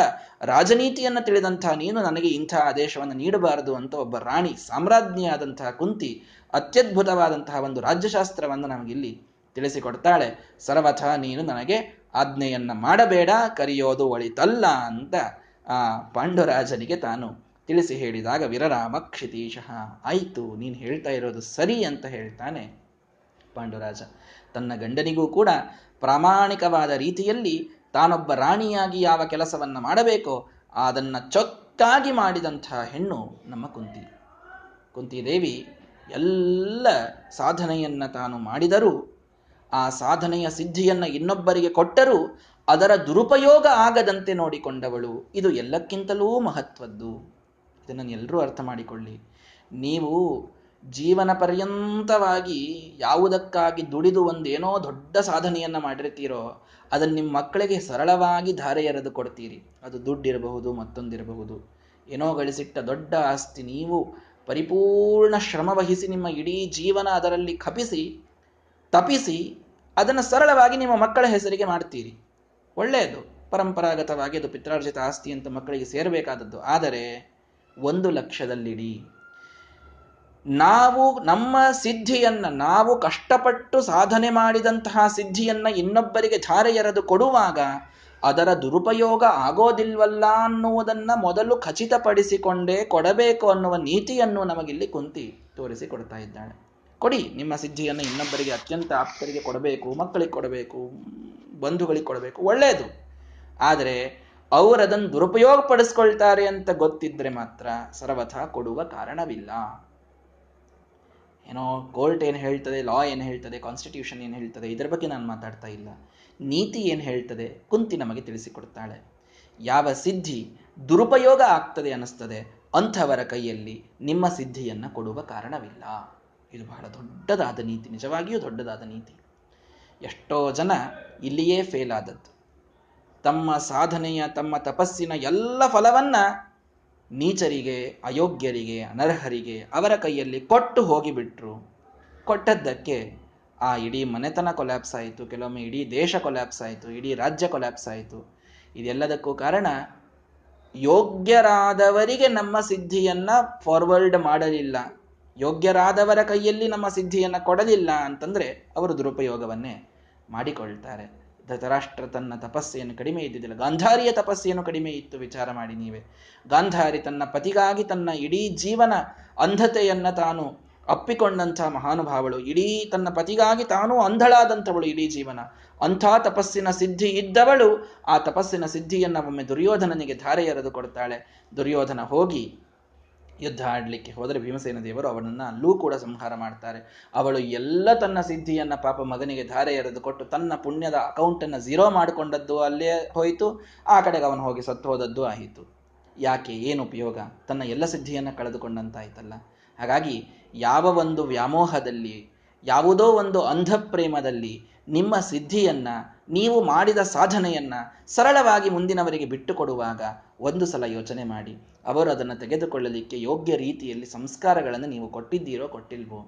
ರಾಜನೀತಿಯನ್ನು ತಿಳಿದಂತಹ ನೀನು ನನಗೆ ಇಂಥ ಆದೇಶವನ್ನು ನೀಡಬಾರದು ಅಂತ ಒಬ್ಬ ರಾಣಿ, ಸಾಮ್ರಾಜ್ಞಿಯಾದಂತಹ ಕುಂತಿ ಅತ್ಯದ್ಭುತವಾದಂತಹ ಒಂದು ರಾಜ್ಯಶಾಸ್ತ್ರವನ್ನು ನಮಗಿಲ್ಲಿ ತಿಳಿಸಿಕೊಡ್ತಾಳೆ. ಸರ್ವಥಾ ನೀನು ನನಗೆ ಆಜ್ಞೆಯನ್ನ ಮಾಡಬೇಡ, ಕರೆಯೋದು ಒಳಿತಲ್ಲ ಅಂತ ಆ ಪಾಂಡುರಾಜನಿಗೆ ತಾನು ತಿಳಿಸಿ ಹೇಳಿದಾಗ ವಿರರಾಮ ಕ್ಷಿತೀಶಃ, ಆಯಿತು ನೀನು ಹೇಳ್ತಾ ಇರೋದು ಸರಿ ಅಂತ ಹೇಳ್ತಾನೆ ಪಾಂಡುರಾಜ. ತನ್ನ ಗಂಡನಿಗೂ ಕೂಡ ಪ್ರಾಮಾಣಿಕವಾದ ರೀತಿಯಲ್ಲಿ ತಾನೊಬ್ಬ ರಾಣಿಯಾಗಿ ಯಾವ ಕೆಲಸವನ್ನು ಮಾಡಬೇಕೋ ಅದನ್ನು ಚೊಕ್ಕಾಗಿ ಮಾಡಿದಂತಹ ಹೆಣ್ಣು ನಮ್ಮ ಕುಂತಿ. ಕುಂತಿದೇವಿ ಎಲ್ಲ ಸಾಧನೆಯನ್ನು ತಾನು ಮಾಡಿದರೂ, ಆ ಸಾಧನೆಯ ಸಿದ್ಧಿಯನ್ನು ಇನ್ನೊಬ್ಬರಿಗೆ ಕೊಟ್ಟರೂ ಅದರ ದುರುಪಯೋಗ ಆಗದಂತೆ ನೋಡಿಕೊಂಡವಳು. ಇದು ಎಲ್ಲಕ್ಕಿಂತಲೂ ಮಹತ್ವದ್ದು. ಇದನ್ನು ಎಲ್ಲರೂ ಅರ್ಥ ಮಾಡಿಕೊಳ್ಳಿ. ನೀವು ಜೀವನ ಪರ್ಯಂತವಾಗಿ ಯಾವುದಕ್ಕಾಗಿ ದುಡಿದು ಒಂದೇನೋ ದೊಡ್ಡ ಸಾಧನೆಯನ್ನು ಮಾಡಿರ್ತೀರೋ ಅದನ್ನು ನಿಮ್ಮ ಮಕ್ಕಳಿಗೆ ಸರಳವಾಗಿ ಧಾರೆ ಎರೆದು ಕೊಡ್ತೀರಿ. ಅದು ದುಡ್ಡಿರಬಹುದು, ಮತ್ತೊಂದಿರಬಹುದು, ಏನೋ ಗಳಿಸಿಟ್ಟ ದೊಡ್ಡ ಆಸ್ತಿ. ನೀವು ಪರಿಪೂರ್ಣ ಶ್ರಮ ವಹಿಸಿ ನಿಮ್ಮ ಇಡೀ ಜೀವನ ಅದರಲ್ಲಿ ಖಪಿಸಿ ತಪಿಸಿ ಅದನ್ನು ಸರಳವಾಗಿ ನಿಮ್ಮ ಮಕ್ಕಳ ಹೆಸರಿಗೆ ಮಾಡ್ತೀರಿ. ಒಳ್ಳೆಯದು, ಪರಂಪರಾಗತವಾಗಿ ಅದು ಪಿತ್ರಾರ್ಜಿತ ಆಸ್ತಿ ಅಂತ ಮಕ್ಕಳಿಗೆ ಸೇರಬೇಕಾದದ್ದು. ಆದರೆ ಒಂದು ಲಕ್ಷ್ಯದಲ್ಲಿಡಿ, ನಾವು ನಮ್ಮ ಸಿದ್ಧಿಯನ್ನು, ನಾವು ಕಷ್ಟಪಟ್ಟು ಸಾಧನೆ ಮಾಡಿದಂತಹ ಸಿದ್ಧಿಯನ್ನು ಇನ್ನೊಬ್ಬರಿಗೆ ಧಾರೆ ಎರೆದು ಕೊಡುವಾಗ ಅದರ ದುರುಪಯೋಗ ಆಗೋದಿಲ್ವಲ್ಲ ಅನ್ನುವುದನ್ನು ಮೊದಲು ಖಚಿತಪಡಿಸಿಕೊಂಡೇ ಕೊಡಬೇಕು ಅನ್ನುವ ನೀತಿಯನ್ನು ನಮಗಿಲ್ಲಿ ಕುಂತಿ ತೋರಿಸಿಕೊಡ್ತಾ ಇದ್ದಾಳೆ. ಕೊಡಿ, ನಿಮ್ಮ ಸಿದ್ಧಿಯನ್ನು ಇನ್ನೊಬ್ಬರಿಗೆ, ಅತ್ಯಂತ ಆಪ್ತರಿಗೆ ಕೊಡಬೇಕು, ಮಕ್ಕಳಿಗೆ ಕೊಡಬೇಕು, ಬಂಧುಗಳಿಗೆ ಕೊಡಬೇಕು, ಒಳ್ಳೆಯದು. ಆದರೆ ಅವರು ಅದನ್ನು ದುರುಪಯೋಗ ಪಡಿಸ್ಕೊಳ್ತಾರೆ ಅಂತ ಗೊತ್ತಿದ್ರೆ ಮಾತ್ರ ಸರ್ವಥಾ ಕೊಡುವ ಕಾರಣವಿಲ್ಲ. ಏನೋ ಕೋರ್ಟ್ ಏನು ಹೇಳ್ತದೆ, ಲಾ ಏನು ಹೇಳ್ತದೆ, ಕಾನ್ಸ್ಟಿಟ್ಯೂಷನ್ ಏನು ಹೇಳ್ತದೆ, ಇದರ ಬಗ್ಗೆ ನಾನು ಮಾತಾಡ್ತಾ ಇಲ್ಲ. ನೀತಿ ಏನು ಹೇಳ್ತದೆ ಕುಂತಿ ನಮಗೆ ತಿಳಿಸಿಕೊಡ್ತಾಳೆ. ಯಾವ ಸಿದ್ಧಿ ದುರುಪಯೋಗ ಆಗ್ತದೆ ಅನ್ನಿಸ್ತದೆ ಅಂಥವರ ಕೈಯಲ್ಲಿ ನಿಮ್ಮ ಸಿದ್ಧಿಯನ್ನು ಕೊಡುವ ಕಾರಣವಿಲ್ಲ. ಇದು ಬಹಳ ದೊಡ್ಡದಾದ ನೀತಿ, ನಿಜವಾಗಿಯೂ ದೊಡ್ಡದಾದ ನೀತಿ. ಎಷ್ಟೋ ಜನ ಇಲ್ಲಿಯೇ ಫೇಲ್ ಆದದ್ದು. ತಮ್ಮ ಸಾಧನೆಯ, ತಮ್ಮ ತಪಸ್ಸಿನ ಎಲ್ಲ ಫಲವನ್ನ ನೀಚರಿಗೆ, ಅಯೋಗ್ಯರಿಗೆ, ಅನರ್ಹರಿಗೆ, ಅವರ ಕೈಯಲ್ಲಿ ಕೊಟ್ಟು ಹೋಗಿಬಿಟ್ರು. ಕೊಟ್ಟದ್ದಕ್ಕೆ ಆ ಇಡೀ ಮನೆತನ ಕೊಲ್ಯಾಪ್ಸ್ ಆಯಿತು, ಕೆಲವೊಮ್ಮೆ ಇಡೀ ದೇಶ ಕೊಲ್ಯಾಪ್ಸ್ ಆಯಿತು, ಇಡೀ ರಾಜ್ಯ ಕೊಲ್ಯಾಪ್ಸ್ ಆಯಿತು. ಇದೆಲ್ಲದಕ್ಕೂ ಕಾರಣ, ಯೋಗ್ಯರಾದವರಿಗೆ ನಮ್ಮ ಸಿದ್ಧಿಯನ್ನು ಫಾರ್ವರ್ಡ್ ಮಾಡಲಿಲ್ಲ, ಯೋಗ್ಯರಾದವರ ಕೈಯಲ್ಲಿ ನಮ್ಮ ಸಿದ್ಧಿಯನ್ನು ಕೊಡಲಿಲ್ಲ ಅಂತಂದರೆ ಅವರು ದುರುಪಯೋಗವನ್ನೇ ಮಾಡಿಕೊಳ್ತಾರೆ. ಧೃತರಾಷ್ಟ್ರ ತನ್ನ ತಪಸ್ಸೇನು ಕಡಿಮೆ ಇದ್ದಿದ್ದಿಲ್ಲ, ಗಾಂಧಾರಿಯ ತಪಸ್ಸೇನು ಕಡಿಮೆ ಇತ್ತು, ವಿಚಾರ ಮಾಡಿ ನೀವೇ. ಗಾಂಧಾರಿ ತನ್ನ ಪತಿಗಾಗಿ ತನ್ನ ಇಡೀ ಜೀವನ ಅಂಧತೆಯನ್ನು ತಾನು ಅಪ್ಪಿಕೊಂಡಂಥ ಮಹಾನುಭಾವಳು, ಇಡೀ ತನ್ನ ಪತಿಗಾಗಿ ತಾನೂ ಅಂಧಳಾದಂಥವಳು ಇಡೀ ಜೀವನ. ಅಂಥ ತಪಸ್ಸಿನ ಸಿದ್ಧಿ ಇದ್ದವಳು ಆ ತಪಸ್ಸಿನ ಸಿದ್ಧಿಯನ್ನು ಒಮ್ಮೆ ದುರ್ಯೋಧನನಿಗೆ ಧಾರೆ ಎರೆದು ಕೊಡ್ತಾಳೆ. ದುರ್ಯೋಧನ ಹೋಗಿ ಯುದ್ಧ ಆಡಲಿಕ್ಕೆ ಹೋದರೆ ಭೀಮಸೇನ ದೇವರು ಅವನನ್ನು ಅಲ್ಲೂ ಕೂಡ ಸಂಹಾರ ಮಾಡ್ತಾರೆ. ಅವಳು ಎಲ್ಲ ತನ್ನ ಸಿದ್ಧಿಯನ್ನು ಪಾಪ ಮಗನಿಗೆ ಧಾರೆ ಎರೆದು ಕೊಟ್ಟು ತನ್ನ ಪುಣ್ಯದ ಅಕೌಂಟನ್ನು ಝೀರೋ ಮಾಡಿಕೊಂಡದ್ದು ಅಲ್ಲೇ ಹೋಯಿತು. ಆ ಕಡೆಗೆ ಅವನು ಹೋಗಿ ಸತ್ತು ಹೋದದ್ದು ಆಯಿತು. ಯಾಕೆ, ಏನು ಉಪಯೋಗ? ತನ್ನ ಎಲ್ಲ ಸಿದ್ಧಿಯನ್ನು ಕಳೆದುಕೊಂಡಂತಾಯ್ತಲ್ಲ. ಹಾಗಾಗಿ ಯಾವ ಒಂದು ವ್ಯಾಮೋಹದಲ್ಲಿ, ಯಾವುದೋ ಒಂದು ಅಂಧಪ್ರೇಮದಲ್ಲಿ ನಿಮ್ಮ ಸಿದ್ಧಿಯನ್ನು, ನೀವು ಮಾಡಿದ ಸಾಧನೆಯನ್ನು ಸರಳವಾಗಿ ಮುಂದಿನವರಿಗೆ ಬಿಟ್ಟುಕೊಡುವಾಗ ಒಂದು ಸಲ ಯೋಚನೆ ಮಾಡಿ, ಅವರು ಅದನ್ನು ತೆಗೆದುಕೊಳ್ಳಲಿಕ್ಕೆ ಯೋಗ್ಯ ರೀತಿಯಲ್ಲಿ ಸಂಸ್ಕಾರಗಳನ್ನು ನೀವು ಕೊಟ್ಟಿದ್ದೀರೋ ಕೊಟ್ಟಿಲ್ವೋ.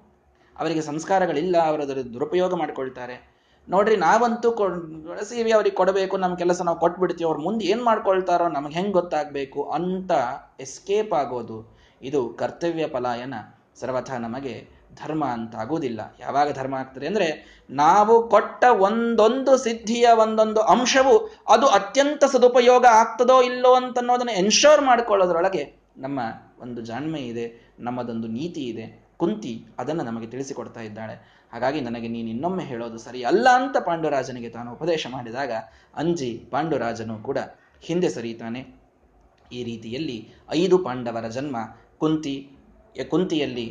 ಅವರಿಗೆ ಸಂಸ್ಕಾರಗಳಿಲ್ಲ, ಅವರದರ ದುರುಪಯೋಗ ಮಾಡಿಕೊಳ್ತಾರೆ. ನೋಡ್ರಿ, ನಾವಂತೂ ಕೊಡಿಸೀವಿ, ಅವ್ರಿಗೆ ಕೊಡಬೇಕು, ನಮ್ಮ ಕೆಲಸ ನಾವು ಕೊಟ್ಬಿಡ್ತೀವಿ, ಅವ್ರು ಮುಂದೆ ಏನು ಮಾಡ್ಕೊಳ್ತಾರೋ ನಮ್ಗೆ ಹೆಂಗೆ ಗೊತ್ತಾಗಬೇಕು ಅಂತ ಎಸ್ಕೇಪ್ ಆಗೋದು ಇದು ಕರ್ತವ್ಯ ಪಲಾಯನ. ಸರ್ವಥಾ ನಮಗೆ ಧರ್ಮ ಅಂತ ಆಗೋದಿಲ್ಲ. ಯಾವಾಗ ಧರ್ಮ ಆಗ್ತದೆ ಅಂದರೆ, ನಾವು ಕೊಟ್ಟ ಒಂದೊಂದು ಸಿದ್ಧಿಯ ಒಂದೊಂದು ಅಂಶವು ಅದು ಅತ್ಯಂತ ಸದುಪಯೋಗ ಆಗ್ತದೋ ಇಲ್ಲೋ ಅಂತನ್ನೋದನ್ನು ಎನ್ಶೋರ್ ಮಾಡಿಕೊಳ್ಳೋದ್ರೊಳಗೆ ನಮ್ಮ ಒಂದು ಜಾಣ್ಮೆ ಇದೆ, ನಮ್ಮದೊಂದು ನೀತಿ ಇದೆ. ಕುಂತಿ ಅದನ್ನು ನಮಗೆ ತಿಳಿಸಿಕೊಡ್ತಾ ಇದ್ದಾಳೆ. ಹಾಗಾಗಿ ನನಗೆ ನೀನು ಇನ್ನೊಮ್ಮೆ ಹೇಳೋದು ಸರಿ ಅಲ್ಲ ಅಂತ ಪಾಂಡುರಾಜನಿಗೆ ತಾನು ಉಪದೇಶ ಮಾಡಿದಾಗ ಅಂಜಿ ಪಾಂಡುರಾಜನು ಕೂಡ ಹಿಂದೆ ಸರಿತಾನೆ. ಈ ರೀತಿಯಲ್ಲಿ 5 ಪಾಂಡವರ ಜನ್ಮ, ಕುಂತಿಯಲ್ಲಿ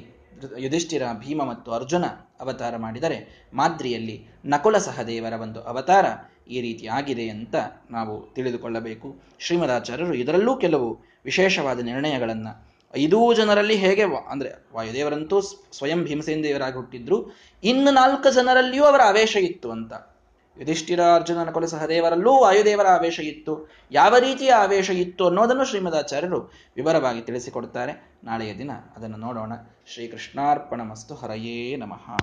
ಯುಧಿಷ್ಠಿರ, ಭೀಮ ಮತ್ತು ಅರ್ಜುನ ಅವತಾರ ಮಾಡಿದರೆ, ಮಾದ್ರಿಯಲ್ಲಿ ನಕುಲ ಸಹದೇವರ ಒಂದು ಅವತಾರ, ಈ ರೀತಿ ಆಗಿದೆ ಅಂತ ನಾವು ತಿಳಿದುಕೊಳ್ಳಬೇಕು. ಶ್ರೀಮದಾಚಾರ್ಯರು ಇದರಲ್ಲೂ ಕೆಲವು ವಿಶೇಷವಾದ ನಿರ್ಣಯಗಳನ್ನು 5 ಜನರಲ್ಲಿ ಹೇಗೆ ಅಂದರೆ ವಾಯುದೇವರಂತೂ ಸ್ವಯಂ ಭೀಮಸೇನ ದೇವರಾಗಿ ಹುಟ್ಟಿದ್ರು, ಇನ್ನು 4 ಜನರಲ್ಲಿಯೂ ಅವರ ಆವೇಶ ಇತ್ತು ಅಂತ. ಯುಧಿಷ್ಠಿರ, ಅರ್ಜುನ, ನಕುಲ ಸಹದೇವರಲ್ಲೂ ವಾಯುದೇವರ ಆವೇಶ ಇತ್ತು. ಯಾವ ರೀತಿಯ ಆವೇಶ ಇತ್ತು ಅನ್ನೋದನ್ನು ಶ್ರೀಮದಾಚಾರ್ಯರು ವಿವರವಾಗಿ ತಿಳಿಸಿಕೊಡ್ತಾರೆ. ನಾಳೆಯ ದಿನ ಅದನ್ನು ನೋಡೋಣ. ಶ್ರೀಕೃಷ್ಣಾರ್ಪಣ ಮಸ್ತು. ಹರಯೇ ನಮಃ.